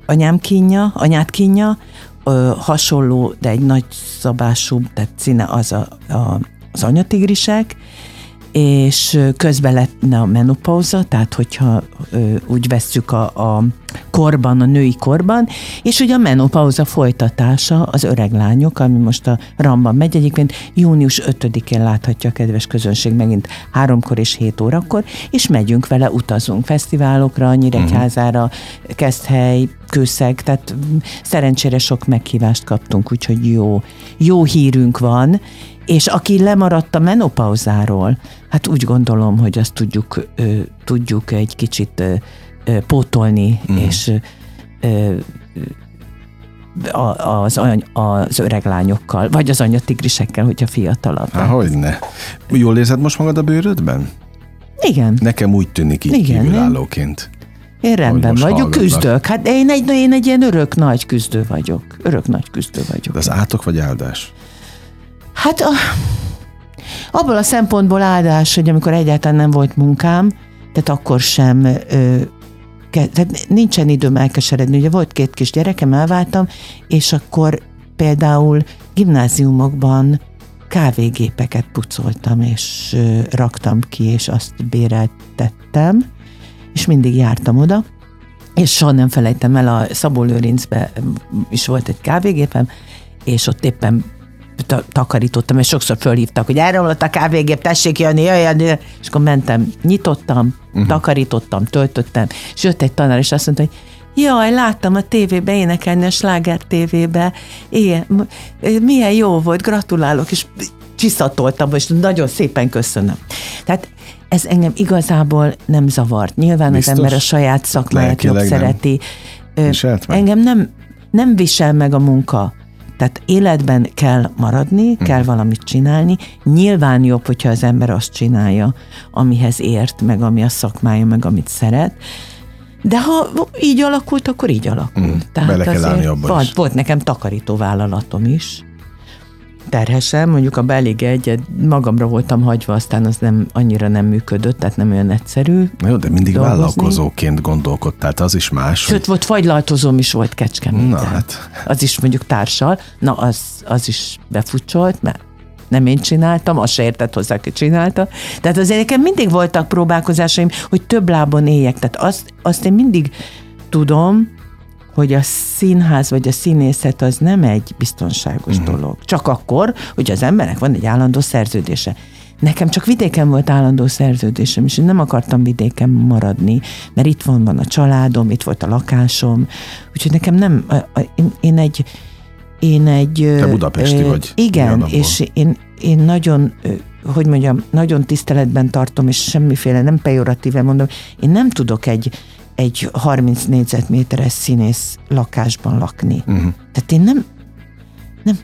anyám kínja, anyát kínja, uh, hasonló, de egy nagy szabású, tehát színe az a, a az Anyatigrisek, és közben lett a menopauza, tehát hogyha ö, úgy vesszük a, a korban, a női korban, és ugye a menopauza folytatása az öreg lányok, ami most a RAM-ban megy, egyébként június ötödikén láthatja a kedves közönség megint háromkor és hét órakor, és megyünk vele, utazunk fesztiválokra, Nyíregyházára, Keszthely, Kőszeg, tehát szerencsére sok meghívást kaptunk, úgyhogy jó, jó hírünk van. És aki lemaradt a menopauzáról, hát úgy gondolom, hogy azt tudjuk, ö, tudjuk egy kicsit ö, ö, pótolni, mm. és ö, a, az, any, az öreg lányokkal, vagy az anyatigrisekkel, hogyha fiatalabb. Há, hogyne. Jól érzed most magad a bőrödben? Igen. Nekem úgy tűnik így Igen, kívülállóként. Én rendben vagyok, hallgatnak. Küzdök. Hát én egy, én egy ilyen örök nagy küzdő vagyok. Örök nagy küzdő vagyok. De az átok vagy áldás? Hát a, abból a szempontból áldás, hogy amikor egyáltalán nem volt munkám, tehát akkor sem, ö, ke, tehát nincsen időm elkeseredni. Ugye volt két kis gyerekem, elváltam, és akkor például gimnáziumokban kávégépeket pucoltam, és ö, raktam ki, és azt béreltettem, és mindig jártam oda, és soha nem felejtem el, a Szabó Lőrincbe is volt egy kávégépem, és ott éppen takarítottam, és sokszor fölhívtak, hogy elromlott a kávégép, tessék jönni, jöjjön, és akkor mentem, nyitottam, uh-huh. takarítottam, töltöttem, és jött egy tanár, és azt mondta, hogy jaj, láttam a tévébe énekelni, a Sláger tévébe, ilyen, milyen jó volt, gratulálok, és csiszatoltam, és nagyon szépen köszönöm. Tehát ez engem igazából nem zavart. Nyilván Biztos? az ember a saját szakmáját jobb szereti. Engem nem, nem visel meg a munka. Tehát életben kell maradni, kell valamit csinálni. Nyilván jobb, hogyha az ember azt csinálja, amihez ért, meg ami a szakmája, meg amit szeret. De ha így alakult, akkor így alakult. Mm, Tehát bele kell állni abban volt, is. Volt nekem takarítóvállalatom is. Terhesen, mondjuk abban elég egyet magamra voltam hagyva, aztán az nem, annyira nem működött, tehát nem olyan egyszerű. Na jó, de mindig dolgozni. Vállalkozóként gondolkodtál, az is más. Sőt, hogy... volt fagylaltozóm is volt Kecskeméten. Na, hát. Az is mondjuk társal. Na, az, az is befutcsolt, mert nem én csináltam, azt se értett hozzá, ki csinálta. Tehát azért nekem mindig voltak próbálkozásaim, hogy több lábon éljek. Tehát azt, azt én mindig tudom, hogy a színház vagy a színészet az nem egy biztonságos uh-huh. dolog. Csak akkor, hogy az embernek van egy állandó szerződése. Nekem csak vidéken volt állandó szerződésem, és én nem akartam vidéken maradni, mert itt van, van a családom, itt volt a lakásom, úgyhogy nekem nem, én, én egy én egy... Te budapesti vagy. Igen, és én, én nagyon, hogy mondjam, nagyon tiszteletben tartom, és semmiféle, nem pejoratíven mondom, én nem tudok egy, egy harminc négyzetméteres színész lakásban lakni. Uh-huh. Tehát én nem... nem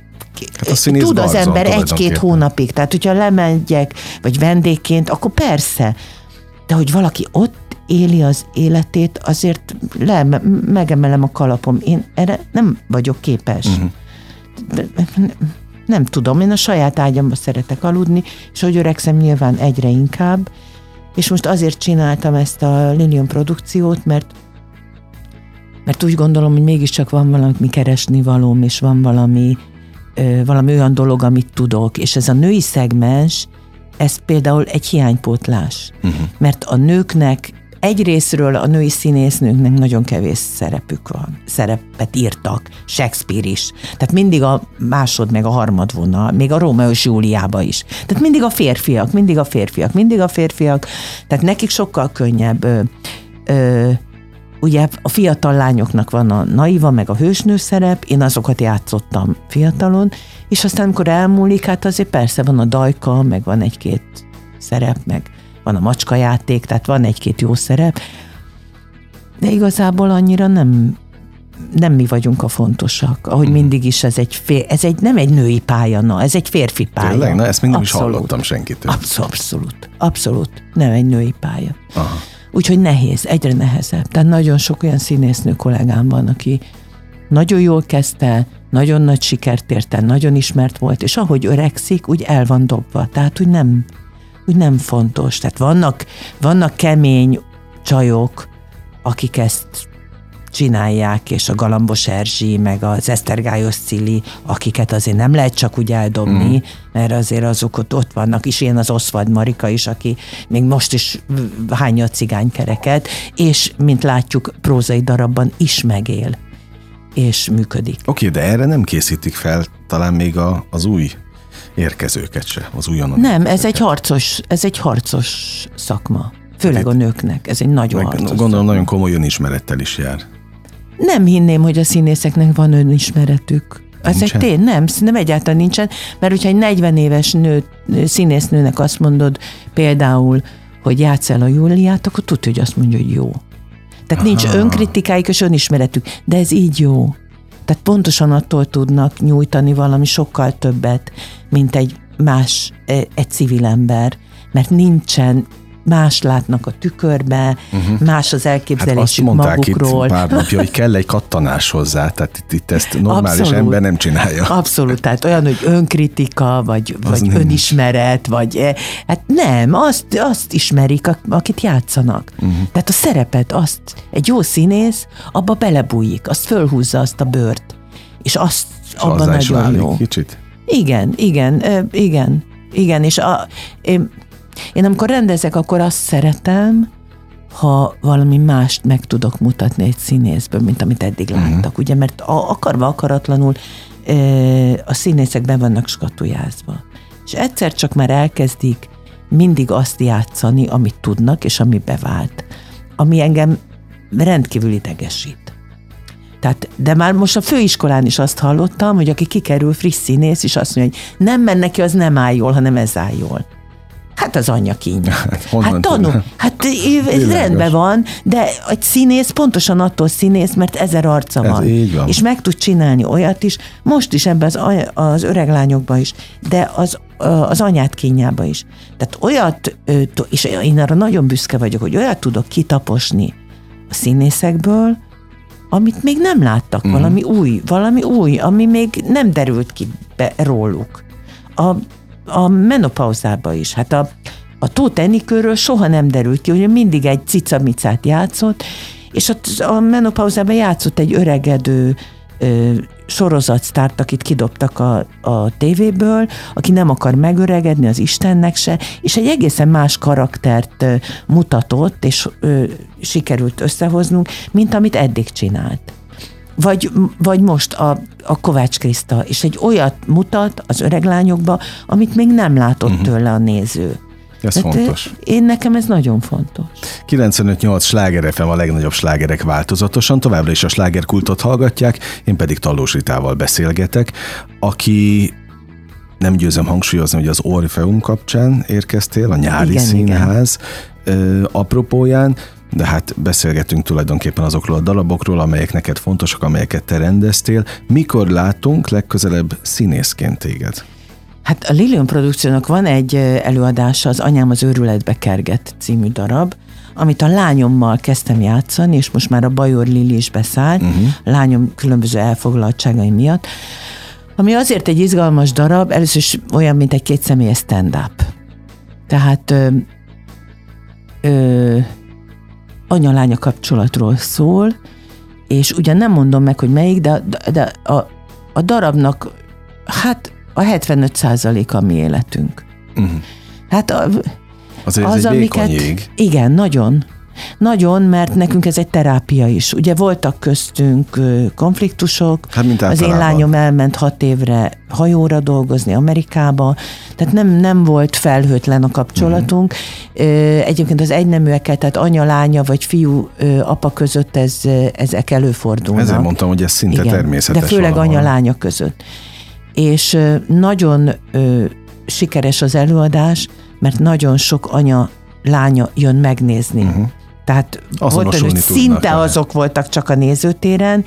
hát tud az ember egy-két hónapig, tehát hogyha lemegyek, vagy vendégként, akkor persze, de hogy valaki ott éli az életét, azért le, megemelem a kalapom. Én erre nem vagyok képes. Uh-huh. De, nem, nem tudom, én a saját ágyamba szeretek aludni, és hogy öregszem, nyilván egyre inkább, és most azért csináltam ezt a Lilium produkciót, mert mert úgy gondolom, hogy mégiscsak van valami keresnivalóm, és van valami ö, valami olyan dolog, amit tudok, és ez a női szegmens, ez például egy hiánypótlás. Uh-huh. Mert a nőknek egyrészről a női színésznőknek nagyon kevés szerepük van. Szerepet írtak, Shakespeare is. Tehát mindig a másod meg a harmad vonal, még a Rómeó és Júliába is. Tehát mindig a férfiak, mindig a férfiak, mindig a férfiak. Tehát nekik sokkal könnyebb. Ö, ö, ugye a fiatal lányoknak van a naiva, meg a hősnő szerep, én azokat játszottam fiatalon, és aztán amikor elmúlik, hát azért persze van a dajka, meg van egy-két szerep, meg van a macskajáték, tehát van egy-két jó szerep, de igazából annyira nem, nem mi vagyunk a fontosak, ahogy mindig is ez egy, fér, ez egy nem egy női pálya, na, ez egy férfi pálya. Tényleg? Na, ezt mindig abszolút. Is hallottam senkitől. Abszolút, abszolút, abszolút, nem egy női pálya. Aha. Úgyhogy nehéz, egyre nehezebb. Tehát nagyon sok olyan színésznő kollégám van, aki nagyon jól kezdte, nagyon nagy sikert érte, nagyon ismert volt, és ahogy öregszik, úgy el van dobva. Tehát úgy nem, úgy nem fontos. Tehát vannak, vannak kemény csajok, akik ezt csinálják, és a Galambos Erzsi, meg az Esztergályos Cili, akiket azért nem lehet csak úgy eldobni, mm. mert azért azok ott, ott vannak, és ilyen az Oszvald Marika is, aki még most is hányja a cigánykereket, és mint látjuk, prózai darabban is megél, és működik. Oké, okay, de erre nem készítik fel talán még a, az új érkezőket se, az újonnan. Nem, ez egy harcos, ez egy harcos szakma, főleg hát a nőknek, ez egy nagyon harcos gondolom, szakma. Gondolom, nagyon komoly önismerettel is jár. Nem hinném, hogy a színészeknek van önismeretük. Ezek tény, nem, nem egyáltalán nincsen, mert hogyha egy negyven éves nő, színésznőnek azt mondod például, hogy játsz el a Júliát, akkor tudja, hogy azt mondja, hogy jó. Tehát aha. nincs önkritikáik és önismeretük, de ez így jó. Tehát pontosan attól tudnak nyújtani valami sokkal többet, mint egy más, egy civil ember, mert nincsen más látnak a tükörbe, uh-huh. más az elképzelésük magukról. Hát azt mondták magukról. Itt pár napja, hogy kell egy kattanás hozzá, tehát itt, itt ezt normális abszolút, ember nem csinálja. Abszolút, tehát olyan, hogy önkritika, vagy, vagy önismeret, vagy hát nem, azt, azt ismerik, akit játszanak. Uh-huh. Tehát a szerepet, azt egy jó színész, abba belebújik, azt fölhúzza azt a bőrt, és azt és abban nagyon jó. Kicsit? Igen, igen, igen, igen, és a, én Én amikor rendezek, akkor azt szeretem, ha valami mást meg tudok mutatni egy színészből, mint amit eddig uh-huh. láttak, ugye, mert a, akarva akaratlanul e, a színészek be vannak skatujázva. És egyszer csak már elkezdik mindig azt játszani, amit tudnak, és ami bevált. Ami engem rendkívül idegesít. Tehát, de már most a főiskolán is azt hallottam, hogy aki kikerül friss színész, és azt mondja, hogy nem men neki, az nem áll jól, hanem ez áll jól. Hát az anyja kínja. Hát, hát tanul. Hát ez rendben van, de egy színész pontosan attól színész, mert ezer arca ez van. van. És meg tud csinálni olyat is, most is ebben az, az öreg lányokban is, de az, az anyát kínjában is. Tehát olyat, és én arra nagyon büszke vagyok, hogy olyat tudok kitaposni a színészekből, amit még nem láttak, mm. valami új, valami új, ami még nem derült ki be róluk. A a menopauzába is. Hát a, a Tóth Enikőről soha nem derült ki, hogy mindig egy cicamicát játszott, és a, a menopauzában játszott egy öregedő ö, sorozatsztárt, akit kidobtak a, a tévéből, aki nem akar megöregedni az Istennek se, és egy egészen más karaktert ö, mutatott, és ö, sikerült összehoznunk, mint amit eddig csinált. Vagy, vagy most a, a Kovács Kriszta, és egy olyat mutat az öreg lányokba, amit még nem látott uh-huh. tőle a néző. Ez de fontos. Én nekem ez nagyon fontos. kilencvenöt nyolc Sláger ef em, a legnagyobb slágerek változatosan. Továbbra is a slágerkultot hallgatják, én pedig Tallós Ritával beszélgetek, aki, nem győzöm hangsúlyozni, hogy az Orfeum kapcsán érkeztél, a nyári igen, színház igen. apropóján, de hát beszélgetünk tulajdonképpen azokról a darabokról, amelyek neked fontosak, amelyeket te rendeztél. Mikor látunk legközelebb színészként téged? Hát a Lilium produkciónak van egy előadása, az Anyám az őrületbe kerget című darab, amit a lányommal kezdtem játszani, és most már a Bajor Lili is beszállt, uh-huh. lányom különböző elfoglaltságai miatt, ami azért egy izgalmas darab, először is olyan, mint egy kétszemélyes stand-up. Tehát ö, ö, anya-lánya kapcsolatról szól, és ugyan nem mondom meg, hogy melyik, de, de a, a darabnak hát a hetvenöt százalék a mi életünk. Uh-huh. Hát a, azért az, amiket... Jég. Igen, nagyon. Nagyon, mert nekünk ez egy terápia is. Ugye voltak köztünk konfliktusok, hát az én lányom elment hat évre hajóra dolgozni Amerikába, tehát nem, nem volt felhőtlen a kapcsolatunk. Uh-huh. Egyébként az egyneműekkel, tehát anya-lánya vagy fiú-apa között ez, ezek előfordulnak. Ezért mondtam, hogy ez szinte igen, természetes. De főleg valahol. Anya-lánya között. És nagyon ö, sikeres az előadás, mert nagyon sok anya-lánya jön megnézni. Uh-huh. Tehát volt, hogy szinte el. azok voltak csak a nézőtéren,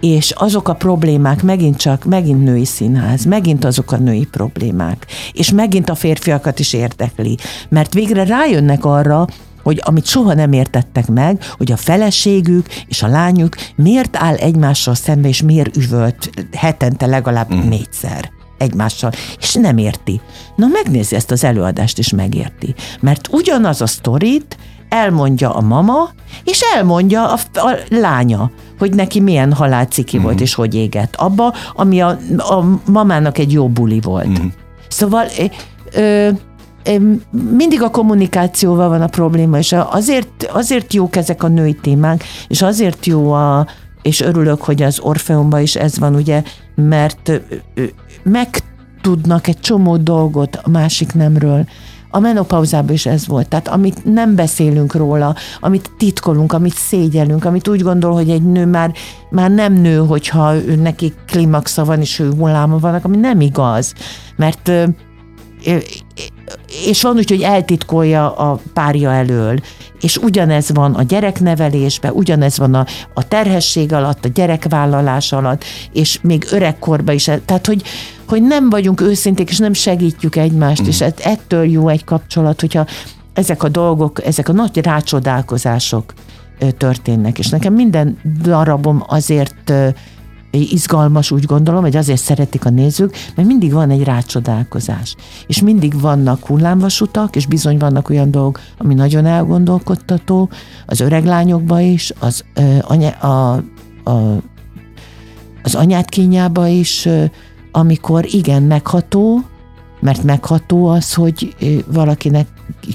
és azok a problémák megint csak, megint női színház, megint azok a női problémák, és megint a férfiakat is érdekli, mert végre rájönnek arra, hogy amit soha nem értettek meg, hogy a feleségük és a lányuk miért áll egymással szembe, és miért üvölt hetente legalább mm. négyszer egymással, és nem érti. Na megnézi ezt az előadást, és megérti. Mert ugyanaz a sztorit elmondja a mama, és elmondja a, a lánya, hogy neki milyen halálciki mm. volt, és hogy égett abba, ami a, a mamának egy jó buli volt. Mm. Szóval... Ö, ö, mindig a kommunikációval van a probléma, és azért, azért jók ezek a női témák, és azért jó a, és örülök, hogy az Orfeumban is ez van, ugye, mert megtudnak egy csomó dolgot a másik nemről. A menopauzában is ez volt, tehát amit nem beszélünk róla, amit titkolunk, amit szégyelünk, amit úgy gondol, hogy egy nő már, már nem nő, hogyha ő, neki klimaxa van, és ő hulláma vannak, ami nem igaz, mert és van úgy, hogy eltitkolja a párja elől, és ugyanez van a gyereknevelésben, ugyanez van a, a terhesség alatt, a gyerekvállalás alatt, és még öregkorban is. Tehát, hogy, hogy nem vagyunk őszinték, és nem segítjük egymást, mm. és ettől jó egy kapcsolat, hogyha ezek a dolgok, ezek a nagy rácsodálkozások történnek, és nekem minden darabom azért izgalmas, úgy gondolom, hogy azért szeretik a nézők, mert mindig van egy rácsodálkozás. És mindig vannak hullámvasutak, és bizony vannak olyan dolgok, ami nagyon elgondolkodtató, az öreg lányokba is, az, ö, anya, a, a, az anyát kínjába is, ö, amikor igen, megható, mert megható az, hogy valakinek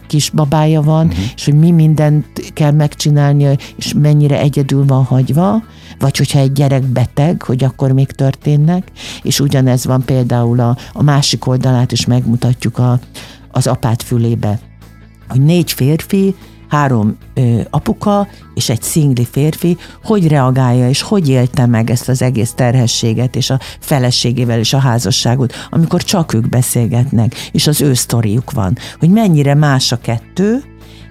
kisbabája van, uh-huh. és hogy mi mindent kell megcsinálnia, és mennyire egyedül van hagyva, vagy hogyha egy gyerek beteg, hogy akkor még történnek, és ugyanez van például a, a másik oldalát, és megmutatjuk a, az apát fülébe. Hogy négy férfi, három ö, apuka és egy szingli férfi, hogy reagálja, és hogy élte meg ezt az egész terhességet, és a feleségével, és a házasságot, amikor csak ők beszélgetnek, és az ő sztoriuk van, hogy mennyire más a kettő,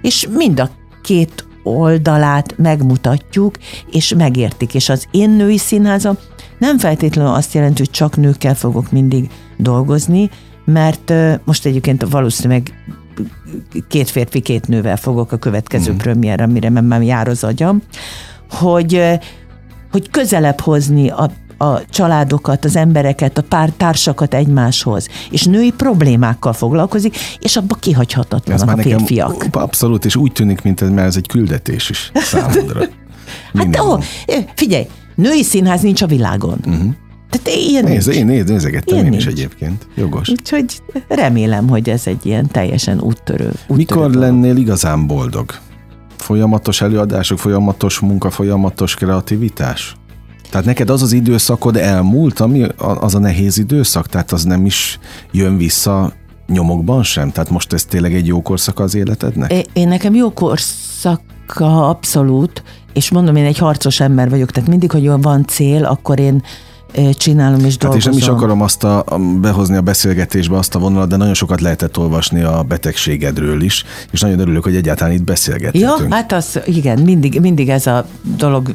és mind a két oldalát megmutatjuk, és megértik. És az én női színházam nem feltétlenül azt jelenti, hogy csak nőkkel fogok mindig dolgozni, mert ö, most egyébként valószínűleg két férfi, két nővel fogok a következő mm. premierre, amire már jár az agyam, hogy, hogy közelebb hozni a, a családokat, az embereket, a pár társakat egymáshoz, és női problémákkal foglalkozik, és abba kihagyhatatlanak a férfiak. Abszolút, és úgy tűnik, mint ez, mert ez egy küldetés is számodra. Hát ó, figyelj, női színház nincs a világon. Mm-hmm. Tehát ilyen néz, én nézegettem én, én is egyébként. Jogos. Úgyhogy remélem, hogy ez egy ilyen teljesen úttörő. úttörő Mikor dolog. Lennél igazán boldog? Folyamatos előadások, folyamatos munka, folyamatos kreativitás? Tehát neked az az időszakod elmúlt, ami az a nehéz időszak, tehát az nem is jön vissza nyomokban sem? Tehát most ez tényleg egy jó korszaka az életednek? É, én nekem jó korszaka abszolút, és mondom, én egy harcos ember vagyok, tehát mindig, hogy van cél, akkor én csinálom és dolgozom. Hát és nem is akarom azt a, a, behozni a beszélgetésbe azt a vonalat, de nagyon sokat lehetett olvasni a betegségedről is, és nagyon örülök, hogy egyáltalán itt beszélgethetünk. Ja, hát az, igen, mindig, mindig ez a dolog,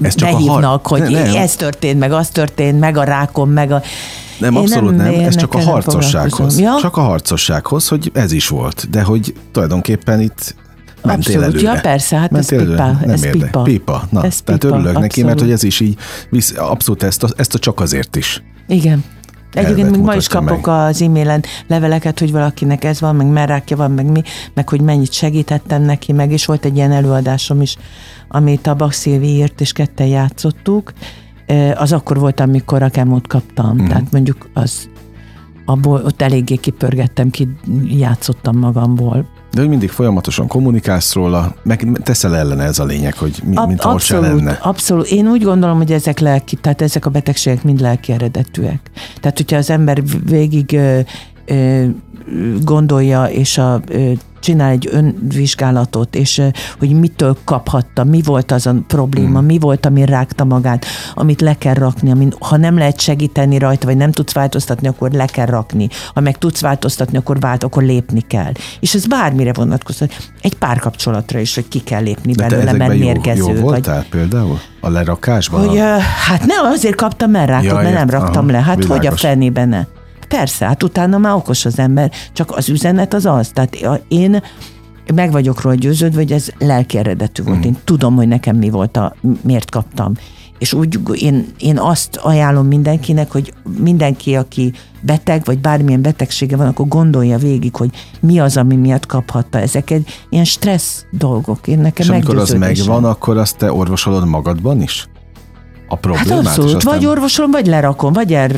ez behívnak, har... hogy ne, ez történt, meg az történt, meg a rákom, meg a... Nem, én abszolút nem, nem. ez csak a harcossághoz. Ja? Csak a harcossághoz, hogy ez is volt, de hogy tulajdonképpen itt mentél előre. Ja, persze, hát mentél ez előre. Pipa. Nem ez érde. Pipa. pipa. Na, ez tehát pipa, örülök abszolút neki, mert hogy ez is így, visz, abszolút ezt a, ezt a csak azért is. Igen. Egyébként még ma is kapok meg az e-mailen leveleket, hogy valakinek ez van, meg merrákja van, meg mi, meg hogy mennyit segítettem neki, meg és volt egy ilyen előadásom is, amit a Bach Szilvi írt, és ketten játszottuk. Az akkor volt, amikor a kemót kaptam. Mm. Tehát mondjuk az, abból ott eléggé kipörgettem, ki játszottam magamból. De hogy mindig folyamatosan kommunikálsz róla, meg teszel ellene, ez a lényeg, hogy mi, Ab, mint ahol se lenne. Abszolút. Én úgy gondolom, hogy ezek lelki, tehát ezek a betegségek mind lelki eredetűek. Tehát, hogyha az ember végig ö, ö, gondolja, és a, ö, csinál egy önvizsgálatot, és ö, hogy mitől kaphatta, mi volt az a probléma, hmm. mi volt, ami rágta magát, amit le kell rakni, amin, ha nem lehet segíteni rajta, vagy nem tudsz változtatni, akkor le kell rakni. Ha meg tudsz változtatni, akkor vált, akkor lépni kell. És ez bármire vonatkozik. Egy párkapcsolatra is, hogy ki kell lépni de belőle, mert mérgező. Jó, jó voltál vagy, például? A lerakásban? Hogy, a... Hát nem, azért kaptam el rákot, ja, mert nem raktam aha, le. Hát világos. Hogy a fenében ne? Persze, hát utána már okos az ember, csak az üzenet az az. Tehát én meg vagyok róla győződve, hogy ez lelki eredetű volt. Mm. Én tudom, hogy nekem mi volt, a, miért kaptam. És úgy én, én azt ajánlom mindenkinek, hogy mindenki, aki beteg, vagy bármilyen betegsége van, akkor gondolja végig, hogy mi az, ami miatt kaphatta. Ezek egy ilyen stressz dolgok. Én nekem és amikor az megvan, akkor azt te orvosolod magadban is? A problémát, hát abszolút, vagy nem... orvosolom, vagy lerakom, vagy el,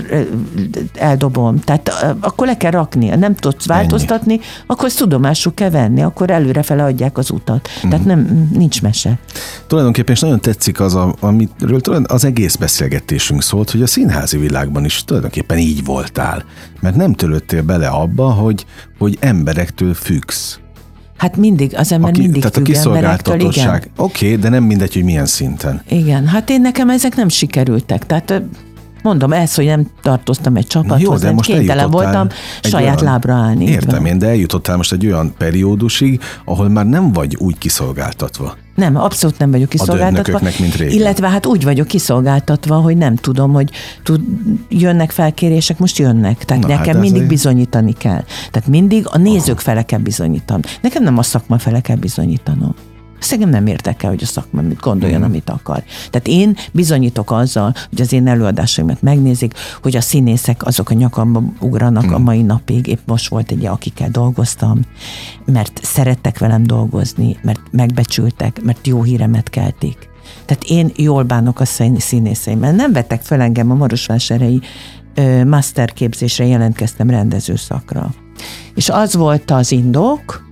eldobom. Tehát akkor le kell rakni. Nem tudsz változtatni, ennyi. Akkor ezt tudomásul kell venni, akkor előrefele adják az utat. Mm-hmm. Tehát nem, nincs mese. Tulajdonképpen is nagyon tetszik az, a, amiről az egész beszélgetésünk szólt, hogy a színházi világban is tulajdonképpen így voltál. Mert nem törődtél bele abba, hogy, hogy emberektől függsz. Hát mindig, az ember aki, mindig tehát függ a kiszolgáltatottság. Oké, okay, de nem mindegy, hogy milyen szinten. Igen, hát én nekem ezek nem sikerültek. Tehát mondom, ez, hogy nem tartoztam egy csapathoz, én kénytelen voltam saját olyan, lábra állni. Értem én, de eljutottál most egy olyan periódusig, ahol már nem vagy úgy kiszolgáltatva. Nem, abszolút nem vagyok kiszolgáltatva. Mint illetve hát úgy vagyok kiszolgáltatva, hogy nem tudom, hogy tud, jönnek felkérések, most jönnek. Tehát na, nekem hát mindig bizonyítani kell. Tehát mindig a nézők oh. fele kell bizonyítanom. Nekem nem a szakma fele kell bizonyítanom. Szerintem nem érdekel, hogy a szakma mit gondoljon, mm. amit akar. Tehát én bizonyítok azzal, hogy az én előadásaimat megnézik, hogy a színészek azok a nyakamba ugranak mm. a mai napig. Épp most volt egy, akikkel dolgoztam, mert szerettek velem dolgozni, mert megbecsültek, mert jó híremet keltik. Tehát én jól bánok a színészeimmel. Nem vettek fel engem a marosvásárhelyi masterképzésre, jelentkeztem rendezőszakra. És az volt az indok,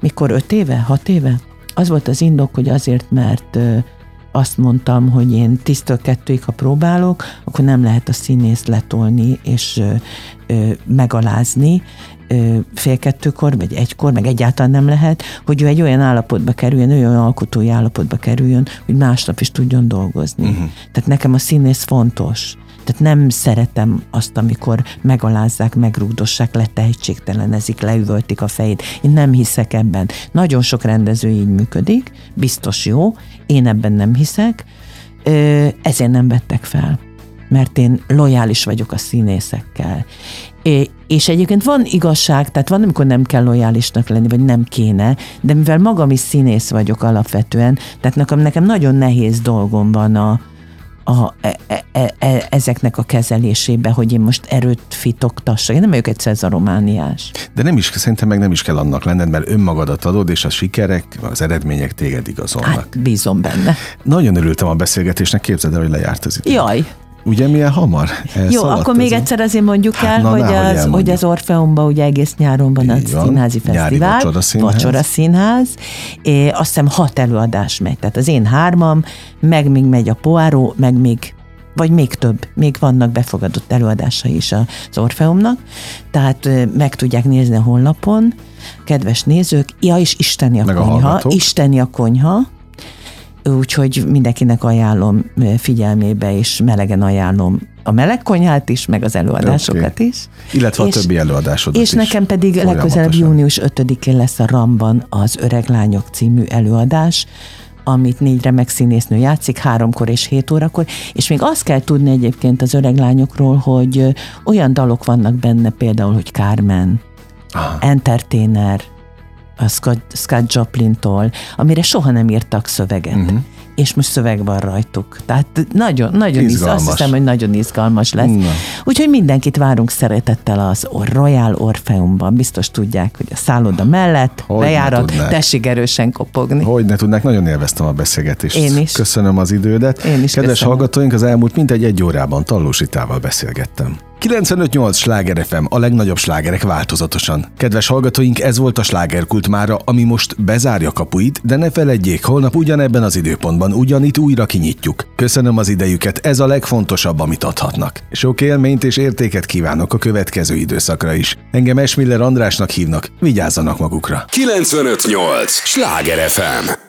mikor öt éve, hat éve, az volt az indok, hogy azért, mert ö, azt mondtam, hogy én tíztől kettőig, ha próbálok, akkor nem lehet a színészt letolni és ö, ö, megalázni ö, fél kettőkor, vagy egykor, meg egyáltalán nem lehet, hogy ő egy olyan állapotba kerüljön, ő olyan alkotói állapotba kerüljön, hogy másnap is tudjon dolgozni. Uh-huh. Tehát nekem a színész fontos. Tehát nem szeretem azt, amikor megalázzák, megrúgdossák, letehetségtelenezik, leüvöltik a fejét. Én nem hiszek ebben. Nagyon sok rendező így működik, biztos jó, én ebben nem hiszek, ezért nem vettek fel, mert én lojális vagyok a színészekkel. És egyébként van igazság, tehát van, amikor nem kell lojálisnak lenni, vagy nem kéne, de mivel magam is színész vagyok alapvetően, tehát nekem, nekem nagyon nehéz dolgom van a A, e, e, e, ezeknek a kezelésébe, hogy én most erőt fitoktassak. Én nem vagyok egy cezaromániás. De nem is, szerintem meg nem is kell annak lenned, mert önmagadat adod, és a sikerek, az eredmények téged igazolnak. Hát, bízom benne. Nagyon örültem a beszélgetésnek, képzeld el, hogy lejárt az idő. Jaj! Ugye milyen hamar? El Jó, akkor még ezen. egyszer azért mondjuk hát, el, na, hogy, na, az, hogy az Orfeumban ugye egész nyáron van a színházi fesztivál. Vacsora színház. Vacsora színház. É, azt hiszem hat előadás megy. Tehát az én hármam, meg még megy a Poáró, meg még vagy még több, még vannak befogadott előadásai is az Orfeumnak, tehát meg tudják nézni a honlapon, kedves nézők, ja, és isteni a meg konyha, a isteni a konyha, úgyhogy mindenkinek ajánlom figyelmébe, és melegen ajánlom a meleg konyhát is, meg az előadásokat okay. is. Illetve és, a többi előadásodat és is. És nekem pedig legközelebb június ötödikén lesz a Ramban az Öreg Lányok című előadás, amit négy remek színésznő játszik, háromkor és hét órakor, és még azt kell tudni egyébként az öreg lányokról, hogy olyan dalok vannak benne például, hogy Carmen, ah. Entertainer, a Scott, Scott Joplintól, amire soha nem írtak szöveget. Uh-huh. És most szöveg van rajtuk. Tehát nagyon, nagyon izgalmas. Izg, azt hiszem, hogy nagyon izgalmas lesz. Na. Úgyhogy mindenkit várunk szeretettel az Royal Orfeumban. Biztos tudják, hogy a szálloda mellett hogy bejárat, tessék erősen kopogni. Hogy ne tudnák, nagyon élveztem a beszélgetést. Én is. Köszönöm az idődet. Én is Kedves köszönöm. hallgatóink, az elmúlt mintegy egy órában Tallós Ritával beszélgettem. kilencvenöt nyolc Sláger ef em, a legnagyobb slágerek változatosan. Kedves hallgatóink, ez volt a Slágerkult mára, ami most bezárja kapuit, de ne feledjék, holnap ugyanebben az időpontban ugyanitt újra kinyitjuk. Köszönöm az idejüket, ez a legfontosabb, amit adhatnak. Sok élményt és értéket kívánok a következő időszakra is. Engem S. Miller Andrásnak hívnak, vigyázzanak magukra. kilencvenöt nyolc Sláger ef em